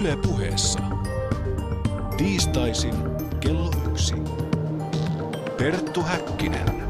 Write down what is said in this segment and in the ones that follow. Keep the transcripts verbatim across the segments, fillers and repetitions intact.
Yle Puheessa. Tiistaisin kello yksi. Perttu Häkkinen.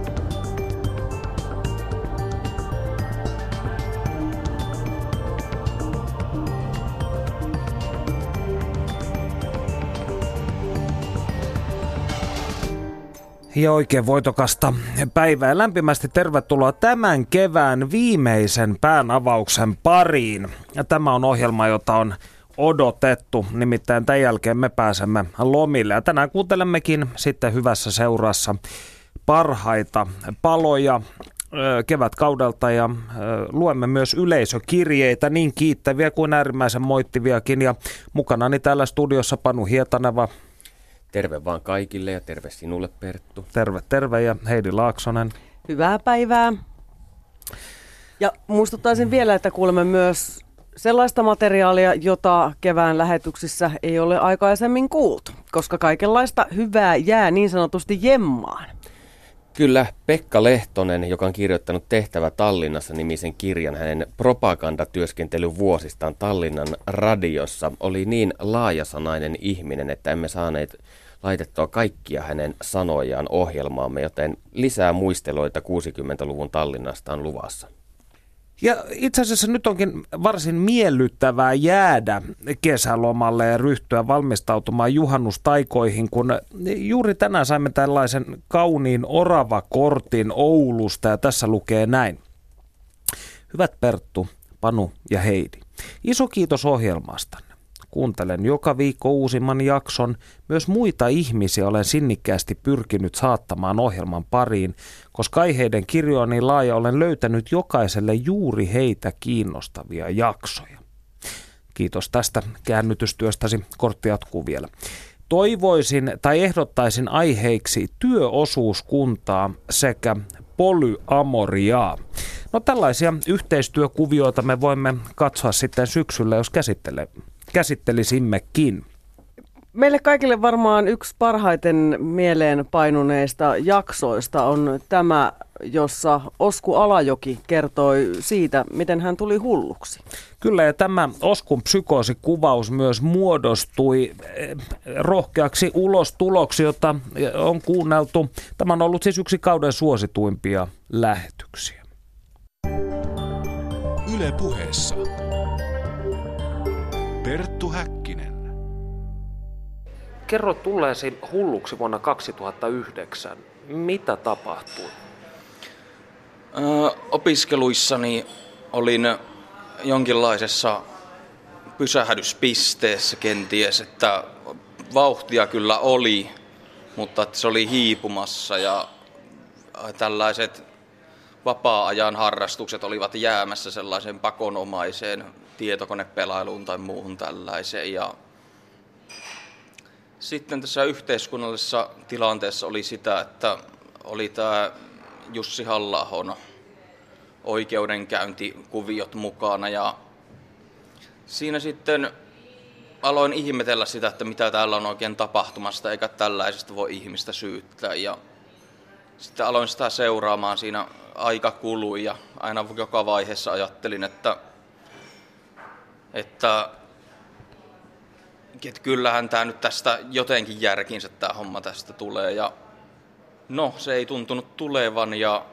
Ja oikein voitokasta päivää. Lämpimästi tervetuloa tämän kevään viimeisen päänavauksen pariin. Ja tämä on ohjelma, jota on odotettu. Nimittäin tämän jälkeen me pääsemme lomille. Ja tänään kuuntelemmekin sitten hyvässä seurassa parhaita paloja kevätkaudelta ja luemme myös yleisökirjeitä, niin kiittäviä kuin äärimmäisen moittiviakin. Ja mukanani täällä studiossa Panu Hietaneva. Terve vaan kaikille ja terve sinulle, Perttu. Terve, terve ja Heidi Laaksonen. Hyvää päivää. Ja muistuttaisin vielä, että kuulemme myös sellaista materiaalia, jota kevään lähetyksissä ei ole aikaisemmin kuultu, koska kaikenlaista hyvää jää niin sanotusti jemmaan. Kyllä, Pekka Lehtonen, joka on kirjoittanut Tehtävä Tallinnassa -nimisen kirjan hänen propagandatyöskentelyn vuosistaan Tallinnan radiossa, oli niin laajasanainen ihminen, että emme saaneet laitettua kaikkia hänen sanojaan ohjelmaamme, joten lisää muisteluita kuusikymmentäluvun Tallinnasta on luvassa. Ja itse asiassa nyt onkin varsin miellyttävää jäädä kesälomalle ja ryhtyä valmistautumaan juhannustaikoihin, kun juuri tänään saimme tällaisen kauniin oravakortin Oulusta, ja tässä lukee näin. Hyvät Perttu, Panu ja Heidi, iso kiitos ohjelmastanne. Kuuntelen joka viikko uusimman jakson. Myös muita ihmisiä olen sinnikkäästi pyrkinyt saattamaan ohjelman pariin, koska aiheiden kirjo on niin laaja, olen löytänyt jokaiselle juuri heitä kiinnostavia jaksoja. Kiitos tästä käännytystyöstäsi. Kortti jatkuu vielä. Toivoisin tai ehdottaisin aiheiksi työosuuskuntaa sekä polyamoriaa. No tällaisia yhteistyökuvioita me voimme katsoa sitten syksyllä, jos käsittelee. Käsittelisimmekin. Meille kaikille varmaan yksi parhaiten mieleen painuneista jaksoista on tämä, jossa Osku Alajoki kertoi siitä, miten hän tuli hulluksi. Kyllä, ja tämä Oskun psykoosikuvaus myös muodostui rohkeaksi ulostuloksi, jota on kuunneltu. Tämä on ollut siis yksi kauden suosituimpia lähetyksiä. Yle Puheessa. Perttu Häkkinen. Kerro tulleesi hulluksi vuonna kaksituhattayhdeksän. Mitä tapahtui? Öö, opiskeluissani olin jonkinlaisessa pysähdyspisteessä kenties, että vauhtia kyllä oli, mutta että se oli hiipumassa ja tällaiset vapaa-ajan harrastukset olivat jäämässä sellaiseen pakonomaiseen tietokonepelailuun tai muuhun tällaiseen. Ja sitten tässä yhteiskunnallisessa tilanteessa oli sitä, että oli tämä Jussi Halla-ahon oikeudenkäyntikuviot mukana. Ja siinä sitten aloin ihmetellä sitä, että mitä täällä on oikein tapahtumasta, eikä tällaisesta voi ihmistä syyttää. Ja sitten aloin sitä seuraamaan, siinä aika kului ja aina joka vaiheessa ajattelin, että Että, että kyllähän tämä nyt tästä jotenkin järkiinsä tämä homma tästä tulee. Ja no, se ei tuntunut tulevan, ja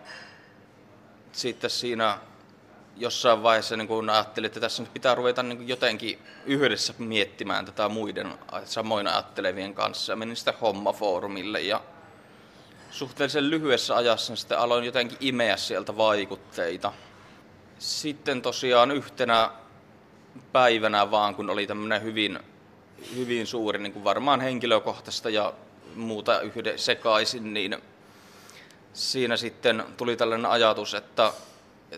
sitten siinä jossain vaiheessa niin kun ajattelin, että tässä nyt pitää ruveta niin kun jotenkin yhdessä miettimään tätä muiden samoin ajattelevien kanssa. Ja menin sitten hommafoorumille, ja suhteellisen lyhyessä ajassa sitten aloin jotenkin imeä sieltä vaikutteita. Sitten tosiaan yhtenä päivänä vaan, kun oli tämmöinen hyvin, hyvin suuri, niin kuin varmaan henkilökohtaista ja muuta yhden sekaisin, niin siinä sitten tuli tällainen ajatus, että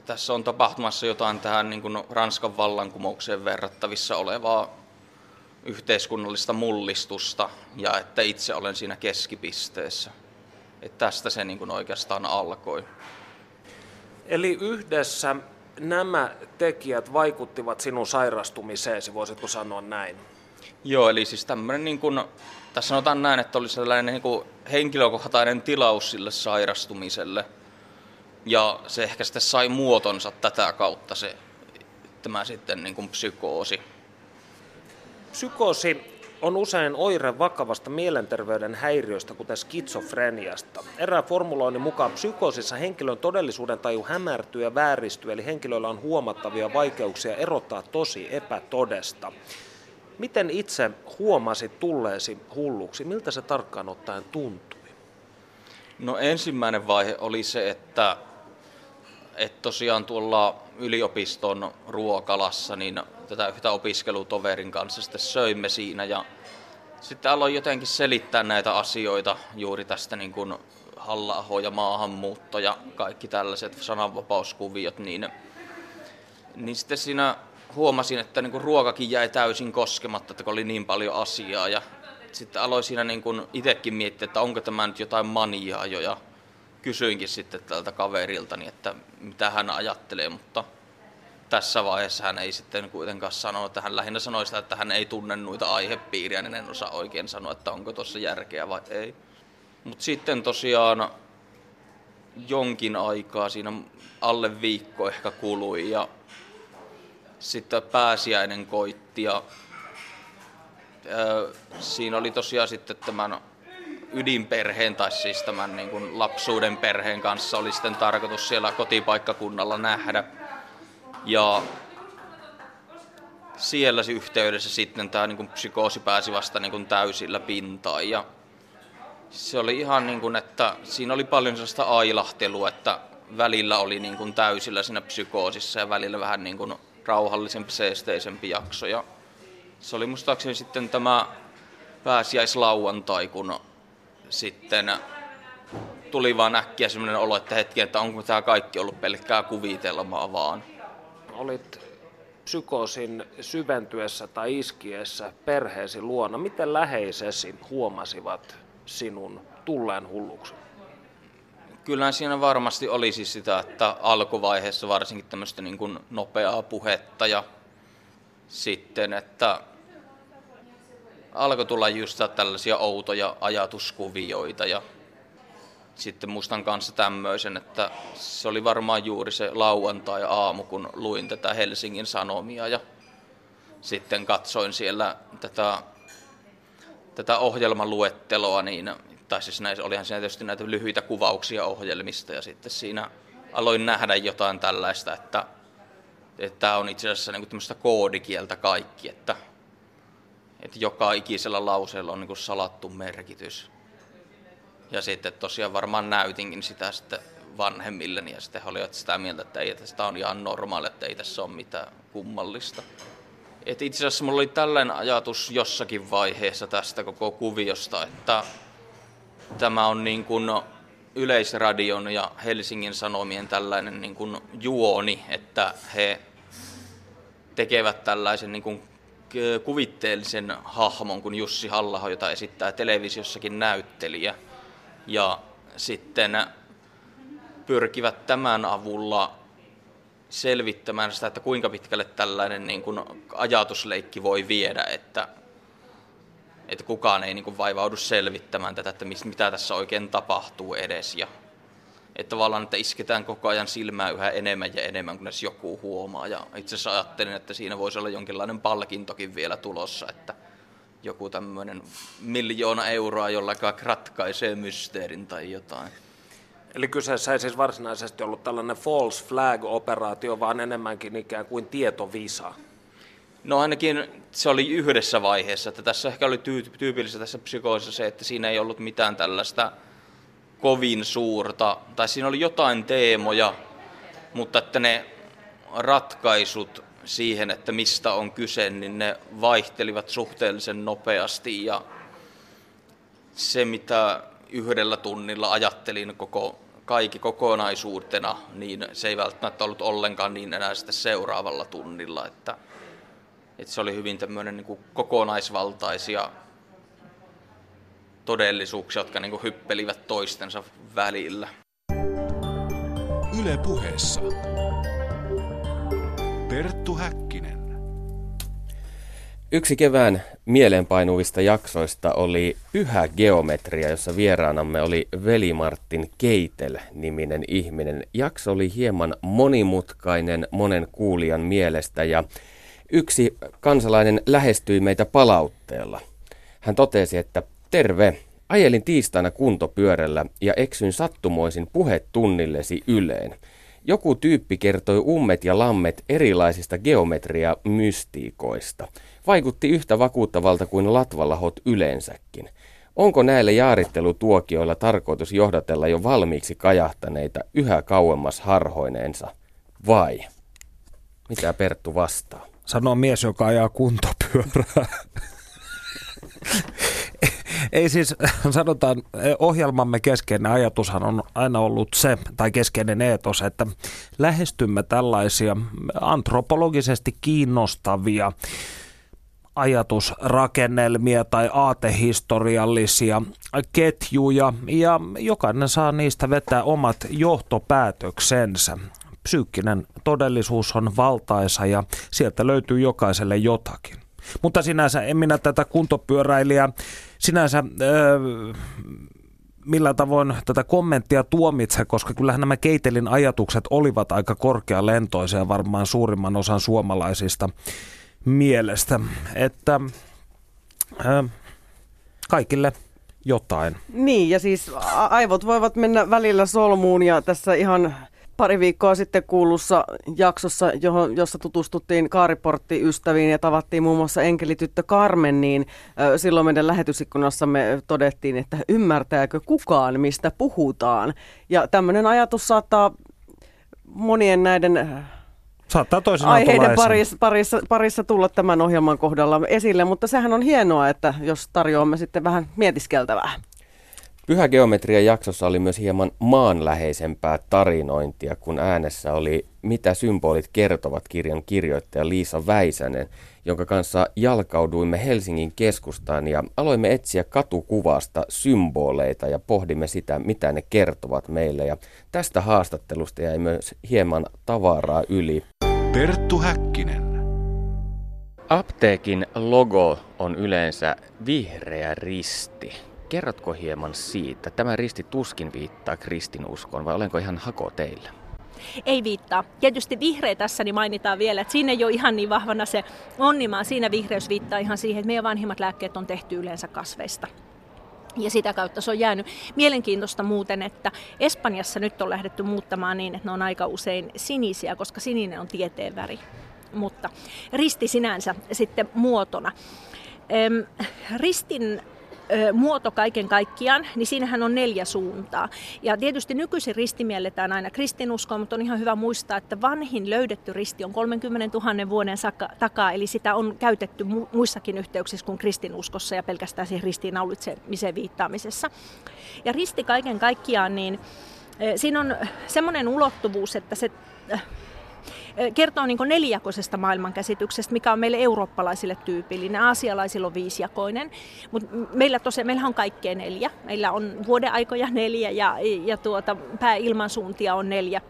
tässä on tapahtumassa jotain tähän niin kuin Ranskan vallankumoukseen verrattavissa olevaa yhteiskunnallista mullistusta, ja että itse olen siinä keskipisteessä. Että tästä se niin kuin oikeastaan alkoi. Eli yhdessä nämä tekijät vaikuttivat sinun sairastumiseesi, voisitko sanoa näin? Joo, eli siis tämmöinen, niin kuin, tässä sanotaan näin, että oli sellainen niin kuin henkilökohtainen tilaus sille sairastumiselle. Ja se ehkä sitten sai muotonsa tätä kautta se, tämä sitten niin kuin psykoosi. Psykoosi on usein oire vakavasta mielenterveyden häiriöstä, kuten skitsofreniasta. Erään formuloinnin mukaan psykoosissa henkilön todellisuuden taju hämärtyy ja vääristyy, eli henkilöillä on huomattavia vaikeuksia erottaa tosi epätodesta. Miten itse huomasit tulleesi hulluksi? Miltä se tarkkaan ottaen tuntui? No ensimmäinen vaihe oli se, että, että tosiaan tuolla yliopiston ruokalassa niin tätä yhtä opiskelutoverin kanssa sitten söimme siinä ja sitten aloin jotenkin selittää näitä asioita juuri tästä niin kuin Halla-aho ja maahanmuutto ja kaikki tällaiset sananvapauskuviot, niin, niin sitten siinä huomasin, että niin kuin ruokakin jäi täysin koskematta, että kun oli niin paljon asiaa ja sitten aloin siinä niin kuin itsekin miettiä, että onko tämä nyt jotain maniaa jo ja kysyinkin sitten tältä kaveriltani, että mitä hän ajattelee, mutta tässä vaiheessa hän ei sitten kuitenkaan sano, että hän lähinnä sanoi sitä, että hän ei tunne noita aihepiiriä, niin en osaa oikein sanoa, että onko tuossa järkeä vai ei. Mutta sitten tosiaan jonkin aikaa siinä alle viikko ehkä kului ja sitten pääsiäinen koitti ja ö, siinä oli tosiaan sitten tämän ydinperheen tai siis tämän niin kuin lapsuuden perheen kanssa oli sitten tarkoitus siellä kotipaikkakunnalla nähdä. Ja siellä yhteydessä sitten tämä niin kuin psykoosi pääsi vasta niin kuin täysillä pintaan. Ja se oli ihan niin kuin, että siinä oli paljon sellaista ailahtelua, että välillä oli niin kuin täysillä siinä psykoosissa ja välillä vähän niin kuin rauhallisempi, seesteisempi jakso. Ja se oli muistaakseni sitten tämä pääsiäislauantai, kun sitten tuli vaan äkkiä sellainen olo, että hetki, että onko tämä kaikki ollut pelkkää kuvitelmaa vaan. Olit psykoosin syventyessä tai iskiessä perheesi luona. Miten läheisesi huomasivat sinun tulleen hulluksi? Kyllähän siinä varmasti oli siis sitä, että alkuvaiheessa varsinkin tämmöistä niin kuin nopeaa puhetta ja sitten, että alkoi tulla just tällaisia outoja ajatuskuvioita ja sitten mustan kanssa tämmöisen, että se oli varmaan juuri se lauantai-aamu, kun luin tätä Helsingin Sanomia ja sitten katsoin siellä tätä, tätä ohjelmaluetteloa, niin, tai siis näissä, olihan siinä tietysti näitä lyhyitä kuvauksia ohjelmista ja sitten siinä aloin nähdä jotain tällaista, että tämä on itse asiassa niin kuin tämmöistä koodikieltä kaikki, että, että joka ikisellä lauseella on niin kuin salattu merkitys. Ja sitten tosiaan varmaan näytinkin sitä sitten vanhemmilleni ja sitten he olivat sitä mieltä, että ei, että on ihan normaali, että ei tässä ole mitään kummallista. Et itse asiassa mulla oli tällainen ajatus jossakin vaiheessa tästä koko kuviosta, että tämä on niin kuin Yleisradion ja Helsingin Sanomien tällainen niin kuin juoni, että he tekevät tällaisen niin kuin kuvitteellisen hahmon, kun Jussi Halla-aho, jota esittää televisiossakin näyttelijä. Ja sitten pyrkivät tämän avulla selvittämään sitä, että kuinka pitkälle tällainen niin kuin ajatusleikki voi viedä, että, että kukaan ei niin kuin vaivaudu selvittämään tätä, että mitä tässä oikein tapahtuu edes. Ja, että tavallaan, että isketään koko ajan silmää yhä enemmän ja enemmän, kunnes joku huomaa. Ja itse asiassa ajattelin, että siinä voisi olla jonkinlainen palkintokin vielä tulossa, että joku tämmöinen miljoona euroa, jolla ratkaisee mysteerin tai jotain. Eli kyseessä ei siis varsinaisesti ollut tällainen false flag-operaatio, vaan enemmänkin ikään kuin tietovisa. No ainakin se oli yhdessä vaiheessa, että tässä ehkä oli tyy- tyypillistä tässä psykoosissa se, että siinä ei ollut mitään tällaista kovin suurta, tai siinä oli jotain teemoja, mutta että ne ratkaisut siihen, että mistä on kyse, niin ne vaihtelivat suhteellisen nopeasti ja se, mitä yhdellä tunnilla ajattelin koko, kaikki kokonaisuutena, niin se ei välttämättä ollut ollenkaan niin enää sitten seuraavalla tunnilla, että, että se oli hyvin tämmöinen niin kuin kokonaisvaltaisia todellisuuksia, jotka niin kuin hyppelivät toistensa välillä. Yle Puheessa. Perttu Häkkinen. Yksi kevään mieleenpainuvista jaksoista oli Pyhä geometria, jossa vieraanamme oli Veli Martin Keitel-niminen ihminen. Jakso oli hieman monimutkainen monen kuulijan mielestä ja Yksi kansalainen lähestyi meitä palautteella. Hän totesi, että terve, ajelin tiistaina kuntopyörällä ja eksyin sattumoisin puhetunnillesi Yleen. Joku tyyppi kertoi ummet ja lammet erilaisista geometria-mystiikoista. Vaikutti yhtä vakuuttavalta kuin latvalahot yleensäkin. Onko näillä jaarittelutuokioilla tarkoitus johdatella jo valmiiksi kajahtaneita yhä kauemmas harhoineensa? Vai? Mitä Perttu vastaa? Sanoo mies, joka ajaa kuntopyörää. Ei siis, sanotaan, ohjelmamme keskeinen ajatushan on aina ollut se, tai keskeinen eetos, että lähestymme tällaisia antropologisesti kiinnostavia ajatusrakennelmia tai aatehistoriallisia ketjuja, ja jokainen saa niistä vetää omat johtopäätöksensä. Psyykkinen todellisuus on valtaisa ja sieltä löytyy jokaiselle jotakin. Mutta sinänsä en minä tätä kuntopyöräilijää, sinänsä öö, millä tavoin tätä kommenttia tuomitse, koska kyllähän nämä Keitelin ajatukset olivat aika korkealentoisia varmaan suurimman osan suomalaisista mielestä, että öö, kaikille jotain. Niin, ja siis aivot voivat mennä välillä solmuun, ja tässä ihan pari viikkoa sitten kuulussa jaksossa, johon, jossa tutustuttiin Kaariportti-ystäviin ja tavattiin muun muassa enkelityttö Carmen, niin silloin meidän lähetysikkunassamme todettiin, että ymmärtääkö kukaan, mistä puhutaan. Ja tämmöinen ajatus saattaa monien näiden saattaa aiheiden parissa, parissa, parissa tulla tämän ohjelman kohdalla esille, mutta sehän on hienoa, että jos tarjoamme sitten vähän mietiskeltävää. Pyhä geometria -jaksossa oli myös hieman maanläheisempää tarinointia, kun äänessä oli Mitä symbolit kertovat -kirjan kirjoittaja Liisa Väisänen, jonka kanssa jalkauduimme Helsingin keskustaan ja aloimme etsiä katukuvasta symboleita ja pohdimme sitä, mitä ne kertovat meille. Ja tästä haastattelusta jäi myös hieman tavaraa yli. Perttu Häkkinen. Apteekin logo on yleensä vihreä risti. Kerrotko hieman siitä? Tämä risti tuskin viittaa kristinuskoon, vai olenko ihan hako teillä? Ei viittaa. Tietysti vihreä tässä niin mainitaan vielä, että siinä ei ole ihan niin vahvana se onni, vaan siinä vihreys viittaa ihan siihen, että meidän vanhimmat lääkkeet on tehty yleensä kasveista. Ja sitä kautta se on jäänyt. Mielenkiintoista muuten, että Espanjassa nyt on lähdetty muuttamaan niin, että ne on aika usein sinisiä, koska sininen on tieteen väri. Mutta risti sinänsä sitten muotona. Ehm, ristin muoto kaiken kaikkiaan, niin siinähän on neljä suuntaa. Ja tietysti nykyisin risti mielletään aina kristinuskoon, mutta on ihan hyvä muistaa, että vanhin löydetty risti on kolmekymmentätuhatta vuoden takaa, eli sitä on käytetty muissakin yhteyksissä kuin kristinuskossa ja pelkästään siihen ristiin naulitsemiseen viittaamisessa. Ja risti kaiken kaikkiaan, niin siinä on semmoinen ulottuvuus, että se kertoo niin kuin nelijakoisesta maailmankäsityksestä, mikä on meille eurooppalaisille tyypillinen. Aasialaisilla on viisijakoinen, mutta meillä tosiaan, meillähän on kaikkea neljä. Meillä on vuodenaikoja neljä ja, ja tuota, pääilmansuuntia on neljä.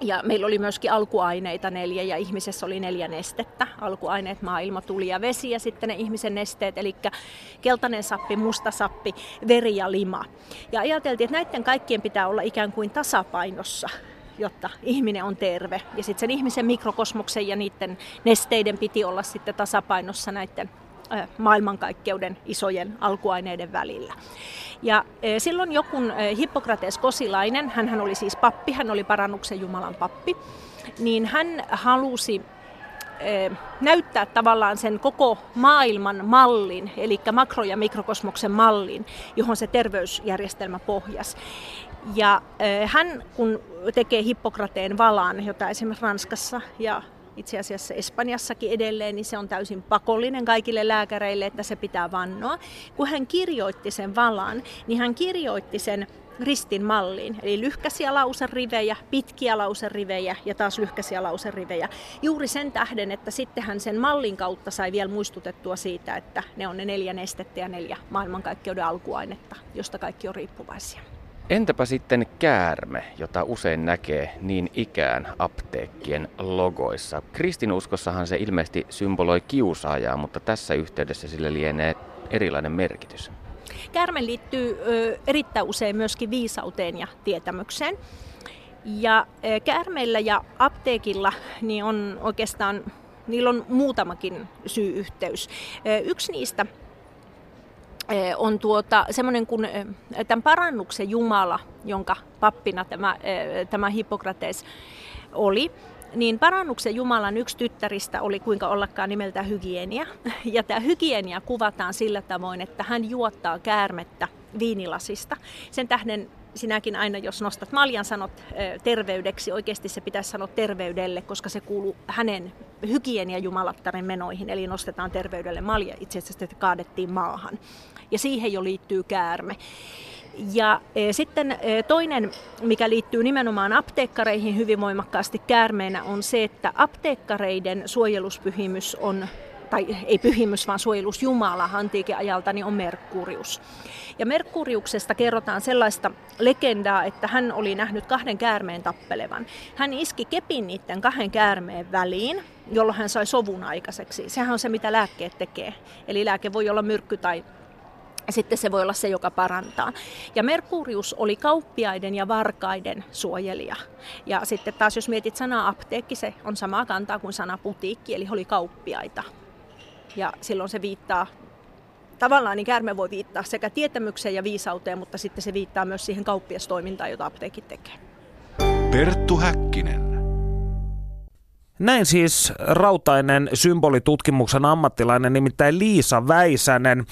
Ja meillä oli myöskin alkuaineita neljä ja ihmisessä oli neljä nestettä. Alkuaineet, maa, ilma, tuli ja vesi ja sitten ne ihmisen nesteet, eli keltainen sappi, musta sappi, veri ja lima. Ja ajateltiin, että näiden kaikkien pitää olla ikään kuin tasapainossa, jotta ihminen on terve. Ja sitten sen ihmisen mikrokosmoksen ja niiden nesteiden piti olla sitten tasapainossa näiden maailmankaikkeuden isojen alkuaineiden välillä. Ja silloin joku Hippokrates kosilainen, hänhän oli siis pappi, hän oli parannuksen Jumalan pappi, niin hän halusi näyttää tavallaan sen koko maailman mallin, eli makro- ja mikrokosmoksen mallin, johon se terveysjärjestelmä pohjasi. Ja hän, kun tekee Hippokrateen valan, jota esimerkiksi Ranskassa ja itse asiassa Espanjassakin edelleen, niin se on täysin pakollinen kaikille lääkäreille, että se pitää vannoa. Kun hän kirjoitti sen valan, niin hän kirjoitti sen ristin malliin, eli lyhkäisiä lauserivejä, pitkiä lauserivejä ja taas lyhkäisiä lauserivejä. Juuri sen tähden, että sittenhän sen mallin kautta sai vielä muistutettua siitä, että ne on ne neljä nestettä ja neljä maailmankaikkeuden alkuainetta, josta kaikki on riippuvaisia. Entäpä sitten käärme, jota usein näkee niin ikään apteekkien logoissa? Kristinuskossahan se ilmeisesti symboloi kiusaajaa, mutta tässä yhteydessä sillä lienee erilainen merkitys. Käärme liittyy erittäin usein myöskin viisauteen ja tietämykseen. Ja käärmeillä ja apteekilla niin on oikeastaan niillä on muutamakin syy-yhteys. Yksi niistä on tuota, semmoinen kuin tämän parannuksen Jumala, jonka pappina tämä, tämä Hippokrates oli. Niin parannuksen Jumalan yksi tyttäristä oli kuinka ollakaan nimeltä Hygienia. Ja tämä Hygienia kuvataan sillä tavoin, että hän juottaa käärmettä viinilasista. Sen tähden sinäkin aina, jos nostat maljan, sanot terveydeksi. Oikeasti se pitäisi sanoa terveydelle, koska se kuuluu hänen Hygienia jumalattaren menoihin. Eli nostetaan terveydelle malja. Itse asiassa sitä kaadettiin maahan. Ja siihen jo liittyy käärme. Ja e, sitten e, toinen, mikä liittyy nimenomaan apteekkareihin hyvin voimakkaasti käärmeenä, on se, että apteekkareiden suojeluspyhimys on, tai ei pyhimys, vaan suojelusjumala antiikin ajalta, niin on Merkurius. Ja Merkuriuksesta kerrotaan sellaista legendaa, että hän oli nähnyt kahden käärmeen tappelevan. Hän iski kepin niiden kahden käärmeen väliin, jolloin hän sai sovun aikaiseksi. Sehän on se, mitä lääkkeet tekee. Eli lääke voi olla myrkky tai sitten se voi olla se, joka parantaa. Ja Merkurius oli kauppiaiden ja varkaiden suojelija. Ja sitten taas jos mietit sanaa apteekki, se on samaa kantaa kuin sana putiikki, eli oli kauppiaita. Ja silloin se viittaa, tavallaan niin käärme voi viittaa sekä tietämykseen ja viisauteen, mutta sitten se viittaa myös siihen kauppiastoimintaan, jota apteekki tekee. Perttu Häkkinen. Näin siis rautainen symbolitutkimuksen ammattilainen, nimittäin Liisa Väisänen.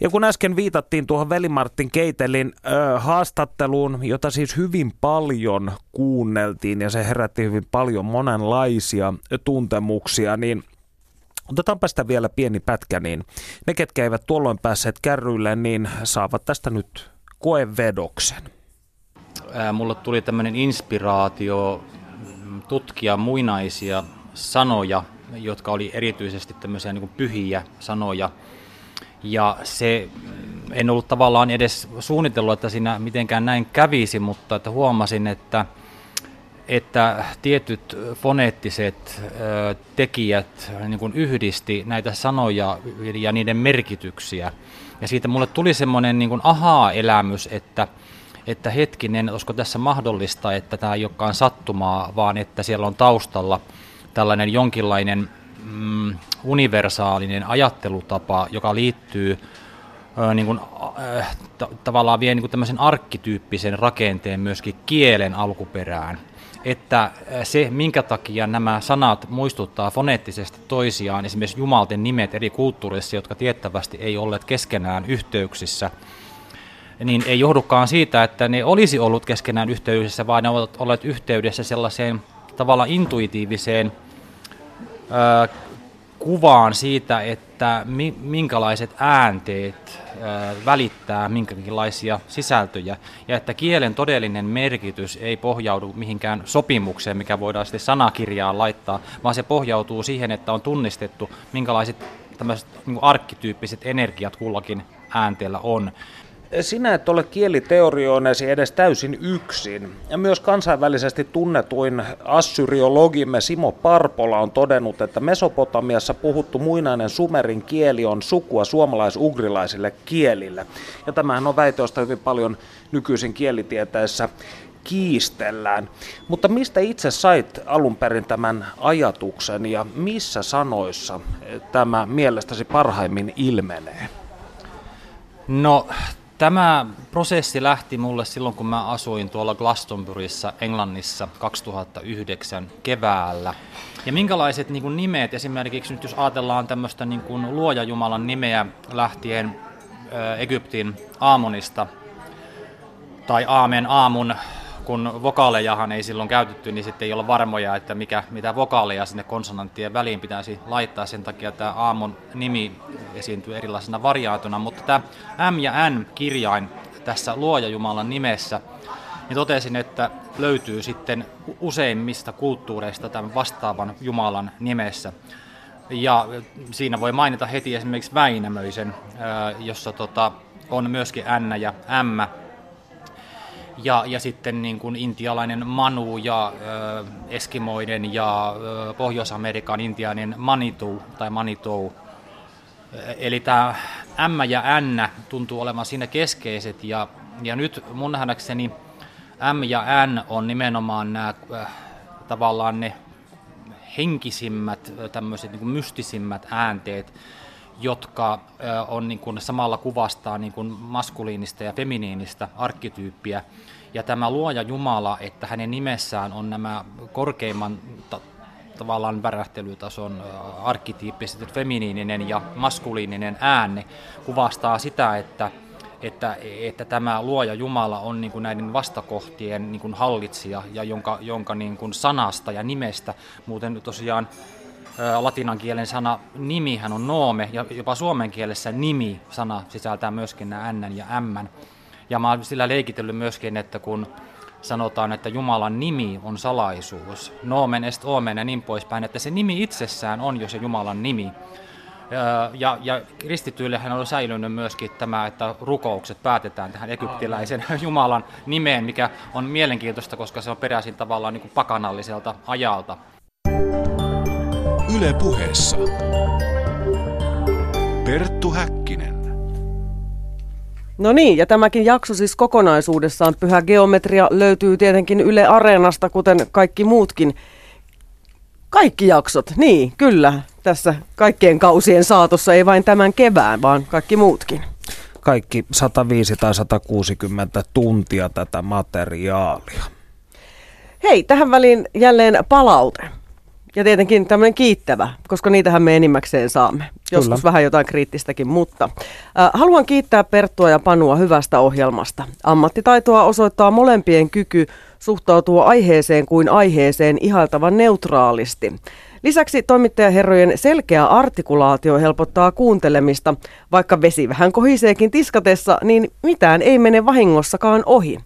Ja kun äsken viitattiin tuohon Veli Martin Keitelin ö, haastatteluun, jota siis hyvin paljon kuunneltiin ja se herätti hyvin paljon monenlaisia tuntemuksia, niin otetaanpa sitä vielä pieni pätkä, niin ne ketkä eivät tuolloin päässeet kärryille, niin saavat tästä nyt koevedoksen. Ää, mulla tuli tämmöinen inspiraatio tutkia muinaisia sanoja, jotka oli erityisesti tämmöisiä niin kuin pyhiä sanoja. Ja se, en ollut tavallaan edes suunnitellut, että siinä mitenkään näin kävisi, mutta että huomasin, että, että tietyt foneettiset ö, tekijät niin kuin yhdisti näitä sanoja ja niiden merkityksiä. Ja siitä mulle tuli semmoinen niin kuin aha-elämys, että, että hetkinen, olisiko tässä mahdollista, että tämä ei olekaan sattumaa, vaan että siellä on taustalla tällainen jonkinlainen universaalinen ajattelutapa, joka liittyy ö, niin kuin, ö, ta- tavallaan vie niin kuin tämmöisen arkkityyppisen rakenteen myöskin kielen alkuperään. Että se, minkä takia nämä sanat muistuttaa foneettisesti toisiaan, esimerkiksi jumalten nimet eri kulttuureissa, jotka tiettävästi ei olleet keskenään yhteyksissä, niin ei johdukaan siitä, että ne olisi ollut keskenään yhteydessä, vaan ne ovat olleet yhteydessä sellaiseen tavallaan intuitiiviseen kuvaan siitä, että minkälaiset äänteet välittää minkälaisia sisältöjä ja että kielen todellinen merkitys ei pohjaudu mihinkään sopimukseen, mikä voidaan sitten sanakirjaan laittaa, vaan se pohjautuu siihen, että on tunnistettu, minkälaiset tämmöiset niin arkkityyppiset energiat kullakin äänteellä on. Sinä et ole kieliteorioinesi edes täysin yksin. Ja myös kansainvälisesti tunnetuin assyriologimme Simo Parpola on todennut, että Mesopotamiassa puhuttu muinainen sumerin kieli on sukua suomalais-ugrilaisille kielille. Ja tämähän on väite, josta hyvin paljon nykyisin kielitieteessä kiistellään. Mutta mistä itse sait alun perin tämän ajatuksen ja missä sanoissa tämä mielestäsi parhaimmin ilmenee? No... Tämä prosessi lähti mulle silloin, kun mä asuin tuolla Glastonburyssa Englannissa kaksituhattayhdeksän keväällä. Ja minkälaiset niin kuin nimet, esimerkiksi nyt jos ajatellaan tämmöistä niin kuin luojajumalan nimeä lähtien ä, Egyptin Aamonista, tai Aamen Aamun, kun vokaalejahan ei silloin käytetty, niin sitten ei olla varmoja, että mikä, mitä vokaaleja sinne konsonanttien väliin pitäisi laittaa. Sen takia tämä Aamon nimi esiintyy erilaisena variaatona, mutta tämä M ja N-kirjain tässä Luojajumalan nimessä, niin totesin, että löytyy sitten useimmista kulttuureista tämän vastaavan Jumalan nimessä. Ja siinä voi mainita heti esimerkiksi Väinämöisen, jossa tota on myöskin N ja M. Ja, ja sitten niin kuin intialainen Manu ja ö, eskimoiden ja ö, Pohjois-Amerikan intiainen Manitou tai Manitou. Eli tämä M ja N tuntuu olevan siinä keskeiset ja, ja nyt mun nähdäkseni M ja N on nimenomaan nämä, äh, tavallaan ne henkisimmät, tämmöiset niin kuin mystisimmät äänteet, jotka on niin kuin samalla kuvastaa niin kuin maskuliinista ja feminiinistä arkkityyppiä. Ja tämä luoja Jumala, että hänen nimessään on nämä korkeimman ta- tavallaan värähtelytason arkkityyppiset feminiininen ja maskuliininen ääne, kuvastaa sitä, että Että, että tämä luoja Jumala on niin kuin näiden vastakohtien niin kuin hallitsija, ja jonka, jonka niin kuin sanasta ja nimestä, muuten tosiaan ä, latinan kielen sana nimihän on noome, ja jopa suomen kielessä nimi-sana sisältää myöskin nämä n ja m. Ja mä olen sillä leikitellyt myöskin, että kun sanotaan, että Jumalan nimi on salaisuus, noomen est omen ja niin poispäin, että se nimi itsessään on jo se Jumalan nimi. Ja, ja kristityillähän on säilynyt myöskin tämä, että rukoukset päätetään tähän egyptiläisen Jumalan nimeen, mikä on mielenkiintoista, koska se on peräisin tavallaan niin kuin pakanalliselta ajalta. Yle Puheessa. Perttu Häkkinen. No niin, ja tämäkin jakso siis kokonaisuudessaan, Pyhä geometria, löytyy tietenkin Yle Areenasta, kuten kaikki muutkin. Kaikki jaksot, niin kyllä, tässä kaikkien kausien saatossa, ei vain tämän kevään, vaan kaikki muutkin. Kaikki sata viisi tai sata kuusikymmentä tuntia tätä materiaalia. Hei, tähän väliin jälleen palaute. Ja tietenkin tämmöinen kiittävä, koska niitähän me enimmäkseen saamme. Joskus kyllä vähän jotain kriittistäkin, mutta äh, haluan kiittää Perttua ja Panua hyvästä ohjelmasta. Ammattitaitoa osoittaa molempien kyky suhtautua aiheeseen kuin aiheeseen ihailtavan neutraalisti. Lisäksi toimittajaherrojen selkeä artikulaatio helpottaa kuuntelemista. Vaikka vesi vähän kohiseekin tiskatessa, niin mitään ei mene vahingossakaan ohi.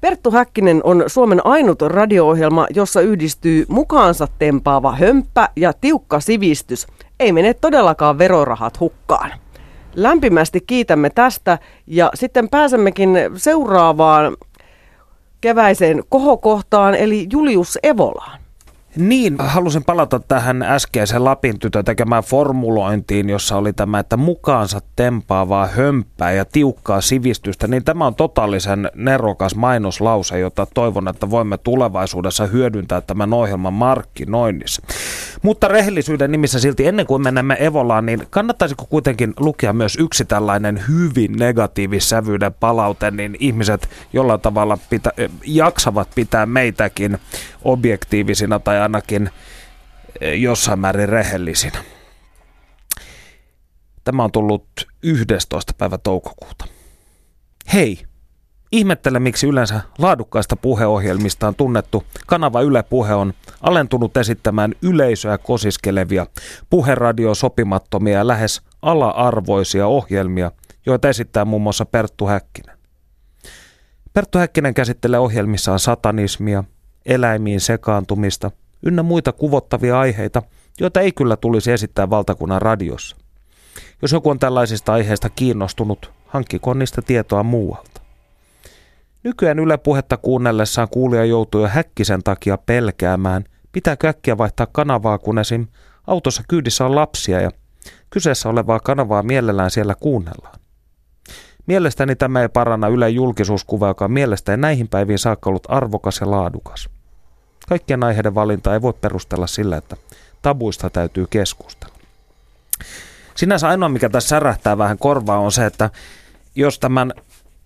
Perttu Häkkinen on Suomen ainut radio-ohjelma, jossa yhdistyy mukaansa tempaava hömppä ja tiukka sivistys. Ei mene todellakaan verorahat hukkaan. Lämpimästi kiitämme tästä, ja sitten pääsemmekin seuraavaan keväiseen kohokohtaan, eli Julius Evolaan. Niin, halusin palata tähän äskeiseen Lapin tytön tekemään formulointiin, jossa oli tämä, että mukaansa tempaavaa hömppää ja tiukkaa sivistystä, niin tämä on totaalisen nerokas mainoslause, jota toivon, että voimme tulevaisuudessa hyödyntää tämän ohjelman markkinoinnissa. Mutta rehellisyyden nimissä silti, ennen kuin menemme Evolaan, niin kannattaisiko kuitenkin lukea myös yksi tällainen hyvin negatiivissävyyden palaute, niin ihmiset jollain tavalla pitä, jaksavat pitää meitäkin objektiivisina tai ainakin jossain määrin rehellisinä. Tämä on tullut yhdestoista päivä toukokuuta. Hei! Ihmettele, miksi yleensä laadukkaista puheohjelmistaan tunnettu kanava Yle Puhe on alentunut esittämään yleisöä kosiskelevia, puheradiosopimattomia ja lähes ala-arvoisia ohjelmia, joita esittää muun muassa Perttu Häkkinen. Perttu Häkkinen käsittelee ohjelmissaan satanismia, eläimiin sekaantumista ynnä muita kuvottavia aiheita, joita ei kyllä tulisi esittää valtakunnan radiossa. Jos joku on tällaisista aiheista kiinnostunut, hankkikoon niistä tietoa muualta. Nykyään Yle Puhetta kuunnellessaan kuulija joutuu jo Häkkisen takia pelkäämään, pitääkö äkkiä vaihtaa kanavaa, kun esim. Autossa kyydissä on lapsia ja kyseessä olevaa kanavaa mielellään siellä kuunnellaan. Mielestäni tämä ei paranna Ylen julkisuuskuvaa, joka on mielestäni näihin päiviin saakka ollut arvokas ja laadukas. Kaikkien aiheiden valintaa ei voi perustella sillä, että tabuista täytyy keskustella. Sinänsä ainoa, mikä tässä särähtää vähän korvaa, on se, että jos tämän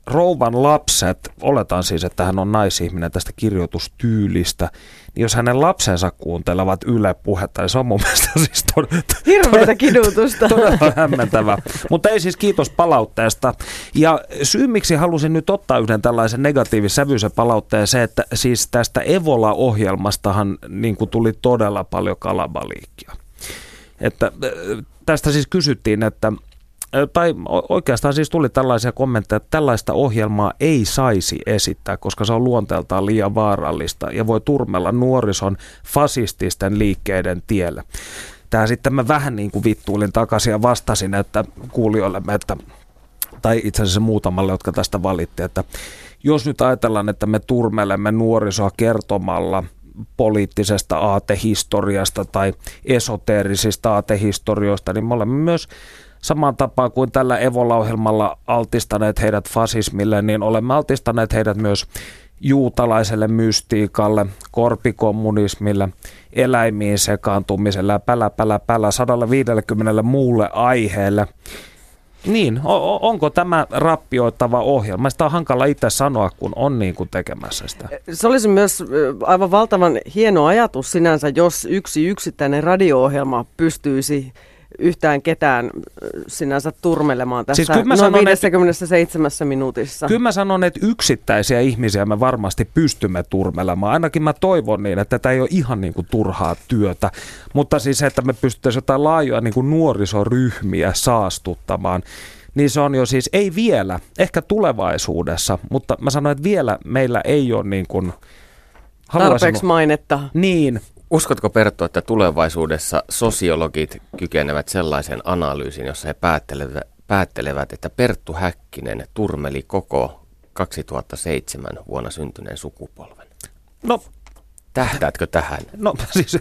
rouvan lapset, oletan siis, että hän on naisihminen tästä kirjoitustyylistä, niin jos hänen lapsensa kuuntelevat Yle Puhetta, niin se on mun mielestä siis todella, hirveätä kidutusta. Todella hämmentävä. Mutta ei siis, kiitos palautteesta. Ja syy, miksi halusin nyt ottaa yhden tällaisen negatiivissävyisen palautteen, se, että siis tästä Evola-ohjelmastahan niin kuin tuli todella paljon kalabaliikkia. Että tästä siis kysyttiin, että tai oikeastaan siis tuli tällaisia kommentteja, että tällaista ohjelmaa ei saisi esittää, koska se on luonteeltaan liian vaarallista ja voi turmella nuorison fasististen liikkeiden tiellä. Tähän sitten mä vähän niin kuin vittuilin takaisin ja vastasin, että kuulijoillemme, että, tai itse asiassa muutamalle, jotka tästä valitti, että jos nyt ajatellaan, että me turmelemme nuorisoa kertomalla poliittisesta aatehistoriasta tai esoteerisista aatehistorioista, niin me olemme myös samaan tapaan kuin tällä Evola-ohjelmalla altistaneet heidät fasismille, niin olemme altistaneet heidät myös juutalaiselle mystiikalle, korpikommunismille, eläimiin sekaantumiselle ja pälä, pälä, pälä sata viisikymmentä muulle aiheelle. Niin, o- onko tämä rappioittava ohjelma? Sitä on hankala itse sanoa, kun on niin kuin tekemässä sitä. Se olisi myös aivan valtavan hieno ajatus sinänsä, jos yksi yksittäinen radio-ohjelma pystyisi yhtään ketään sinänsä turmelemaan tässä siis noin sanon, viisikymmentäseitsemän että, minuutissa. Kyllä mä sanon, että yksittäisiä ihmisiä me varmasti pystymme turmelemaan. Ainakin mä toivon niin, että tämä ei ole ihan niin kuin turhaa työtä. Mutta siis että me pystyttäisiin jotain laajoja niin kuin nuorisoryhmiä saastuttamaan, niin se on jo siis, ei vielä, ehkä tulevaisuudessa, mutta mä sanon, että vielä meillä ei ole niin kuin tarpeeksi mainetta. Niin. Uskotko, Perttu, että tulevaisuudessa sosiologit kykenevät sellaisen analyysin, jossa he päättelevät, päättelevät, että Perttu Häkkinen turmeli koko kaksituhattaseitsemän vuonna syntyneen sukupolven? No, tähtäätkö tähän? No siis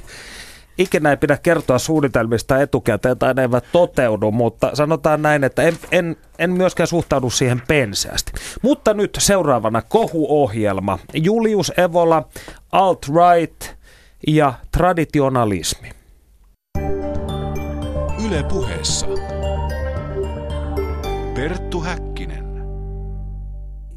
ikinä ei pidä kertoa suunnitelmista etukäteen, tai ne eivät toteudu, mutta sanotaan näin, että en, en, en myöskään suhtaudu siihen penseästi. Mutta nyt seuraavana kohuohjelma. Julius Evola, alt-right ja traditionalismi. Yle Puheessa. Perttu Häkkinen.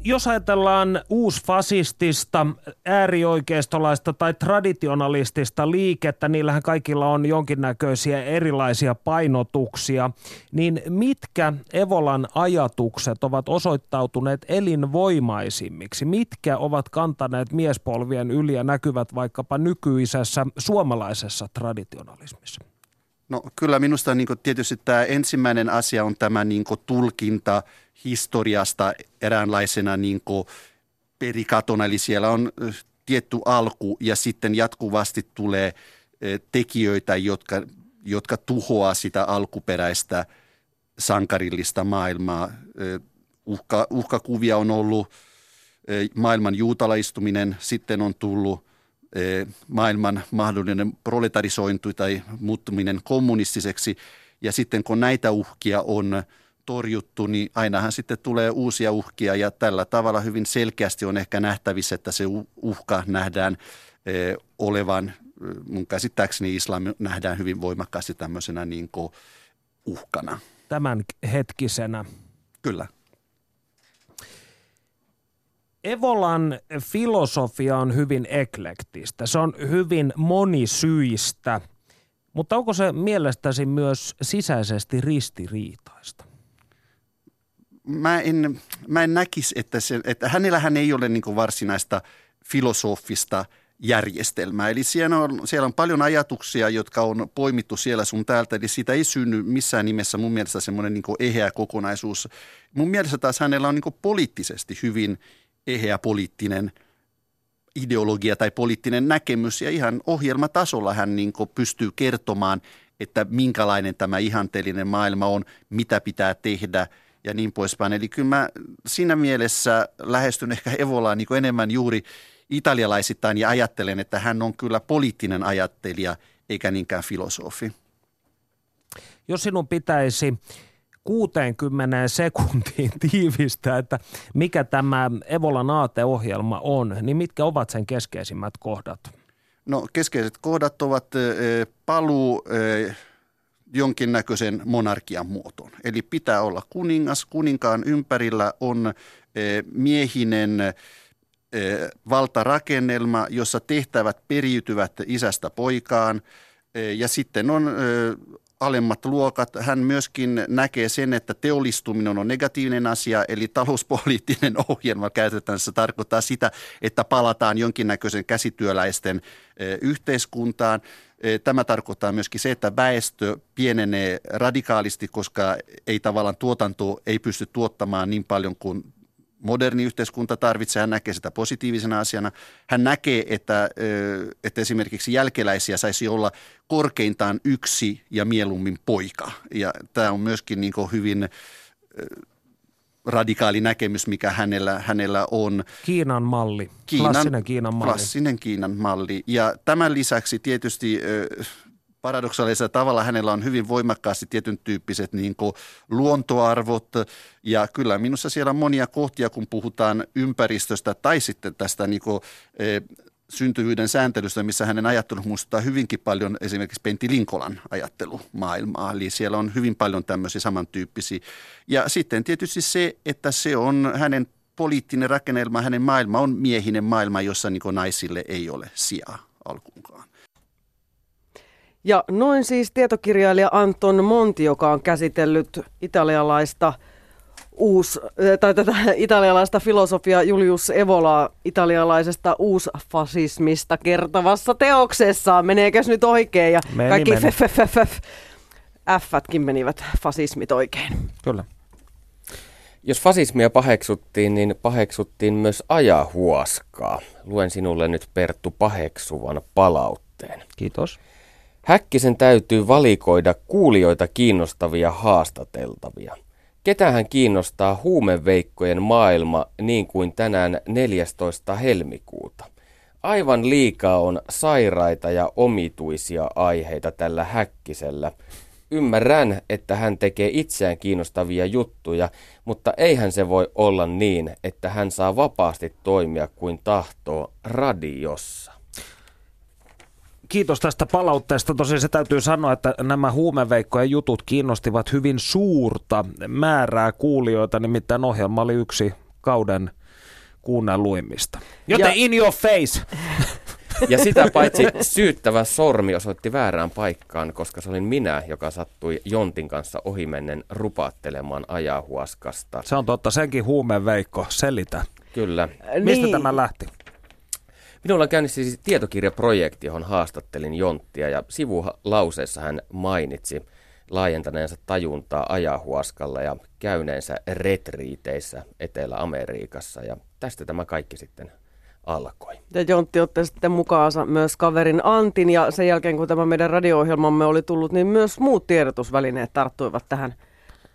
Jos ajatellaan uusfasistista, äärioikeistolaista tai traditionalistista liikettä, niillähän kaikilla on jonkinnäköisiä erilaisia painotuksia, niin mitkä Evolan ajatukset ovat osoittautuneet elinvoimaisimmiksi? Mitkä ovat kantaneet miespolvien yli ja näkyvät vaikkapa nykyisessä suomalaisessa traditionalismissa? No kyllä minusta niin kuin, tietysti tämä ensimmäinen asia on tämä niin kuin, tulkinta historiasta eräänlaisena niin kuin, perikatona. Eli siellä on tietty alku ja sitten jatkuvasti tulee tekijöitä, jotka, jotka tuhoaa sitä alkuperäistä sankarillista maailmaa. Uhka, uhkakuvia on ollut maailman juutalaistuminen, sitten on tullut maailman mahdollinen proletarisointi tai muuttuminen kommunistiseksi. Ja sitten kun näitä uhkia on torjuttu, niin ainahan sitten tulee uusia uhkia. Ja tällä tavalla hyvin selkeästi on ehkä nähtävissä, että se uhka nähdään olevan, mun käsittääkseni islam nähdään hyvin voimakkaasti tämmöisenä niin kuin uhkana. Tämän hetkisenä. Kyllä. Evolan filosofia on hyvin eklektistä, se on hyvin monisyistä, mutta onko se mielestäsi myös sisäisesti ristiriitaista? Mä en, mä en näkisi, että, se, että hänellähän ei ole niin kuin varsinaista filosofista järjestelmää. Eli siellä on, siellä on paljon ajatuksia, jotka on poimittu siellä sun täältä, eli siitä ei synny missään nimessä mun mielestä semmoinen niin kuin eheä kokonaisuus. Mun mielestä taas hänellä on niin kuin poliittisesti hyvin eheä poliittinen ideologia tai poliittinen näkemys ja ihan ohjelmatasolla hän niin kuin pystyy kertomaan, että minkälainen tämä ihanteellinen maailma on, mitä pitää tehdä ja niin poispäin. Eli kyllä mä siinä mielessä lähestyn ehkä Evolaa niin kuin enemmän juuri italialaisittain ja ajattelen, että hän on kyllä poliittinen ajattelija eikä niinkään filosofi. Jos sinun pitäisi kuuteenkymmeneen sekuntiin tiivistää, että mikä tämä Evolan aateohjelma on, niin mitkä ovat sen keskeisimmät kohdat? No keskeiset kohdat ovat paluu jonkinnäköisen monarkian muotoon. Eli pitää olla kuningas, kuninkaan ympärillä on miehinen valtarakennelma, jossa tehtävät periytyvät isästä poikaan ja sitten on alemmat luokat. Hän myöskin näkee sen, että teollistuminen on negatiivinen asia, eli talouspoliittinen ohjelma käytetänsä tarkoittaa sitä, että palataan jonkinnäköisen käsityöläisten yhteiskuntaan. Tämä tarkoittaa myöskin se, että väestö pienenee radikaalisti, koska ei tavallaan tuotanto ei pysty tuottamaan niin paljon kuin moderni yhteiskunta tarvitsee, hän näkee sitä positiivisena asiana. Hän näkee, että, että esimerkiksi jälkeläisiä saisi olla korkeintaan yksi ja mieluummin poika. Ja tämä on myöskin niin kuin hyvin radikaali näkemys, mikä hänellä, hänellä on. Kiinan malli, klassinen Kiinan malli. Klassinen Kiinan malli. Ja tämän lisäksi tietysti paradoksaalisella tavalla hänellä on hyvin voimakkaasti tietyn tyyppiset niin kuin luontoarvot ja kyllä minussa siellä on monia kohtia, kun puhutaan ympäristöstä tai sitten tästä niin kuin, e, syntyvyyden sääntelystä, missä hänen ajattelu muistuttaa hyvinkin paljon esimerkiksi Pentti Linkolan ajattelumaailmaa. Eli siellä on hyvin paljon tämmöisiä samantyyppisiä. Ja sitten tietysti se, että se on hänen poliittinen rakennelma, hänen maailma on miehinen maailma, jossa niin kuin naisille ei ole sijaa alkuunkaan. Ja noin siis tietokirjailija Anton Monti, joka on käsitellyt italialaista, uus, tai tätä italialaista filosofiaa Julius Evolaa italialaisesta uusfasismista kertovassa teoksessaan. Meneekös nyt oikein? Ja meni, kaikki meni. F-fätkin menivät fasismit oikein. Kyllä. Jos fasismia paheksuttiin, niin paheksuttiin myös ajahuoskaa. Luen sinulle nyt, Perttu, paheksuvan palautteen. Kiitos. Häkkisen täytyy valikoida kuulijoita kiinnostavia haastateltavia. Ketähän kiinnostaa huumeveikkojen maailma niin kuin tänään neljästoista helmikuuta? Aivan liikaa on sairaita ja omituisia aiheita tällä Häkkisellä. Ymmärrän, että hän tekee itseään kiinnostavia juttuja, mutta eihän se voi olla niin, että hän saa vapaasti toimia kuin tahtoo radiossa. Kiitos tästä palautteesta. Tosiaan se täytyy sanoa, että nämä huumeveikkojen jutut kiinnostivat hyvin suurta määrää kuulijoita, nimittäin ohjelma oli yksi kauden kuunnelluimmista. Joten ja, in your face! Ja sitä paitsi syyttävä sormi osoitti väärään paikkaan, koska se olin minä, joka sattui Jontin kanssa ohimennen rupaattelemaan ajahuaskasta. Se on totta, senkin huumeveikko, selitä. Kyllä. Niin. Mistä tämä lähti? Minulla on käynnissä siis tietokirjaprojekti, johon haastattelin Jonttia, ja sivulauseessa hän mainitsi laajentaneensa tajuntaa ajahuaskalla ja käyneensä retriiteissä Etelä-Amerikassa, ja tästä tämä kaikki sitten alkoi. Ja Jontti otti sitten mukaansa myös kaverin Antin, ja sen jälkeen kun tämä meidän radio-ohjelmamme oli tullut, niin myös muut tiedotusvälineet tarttuivat tähän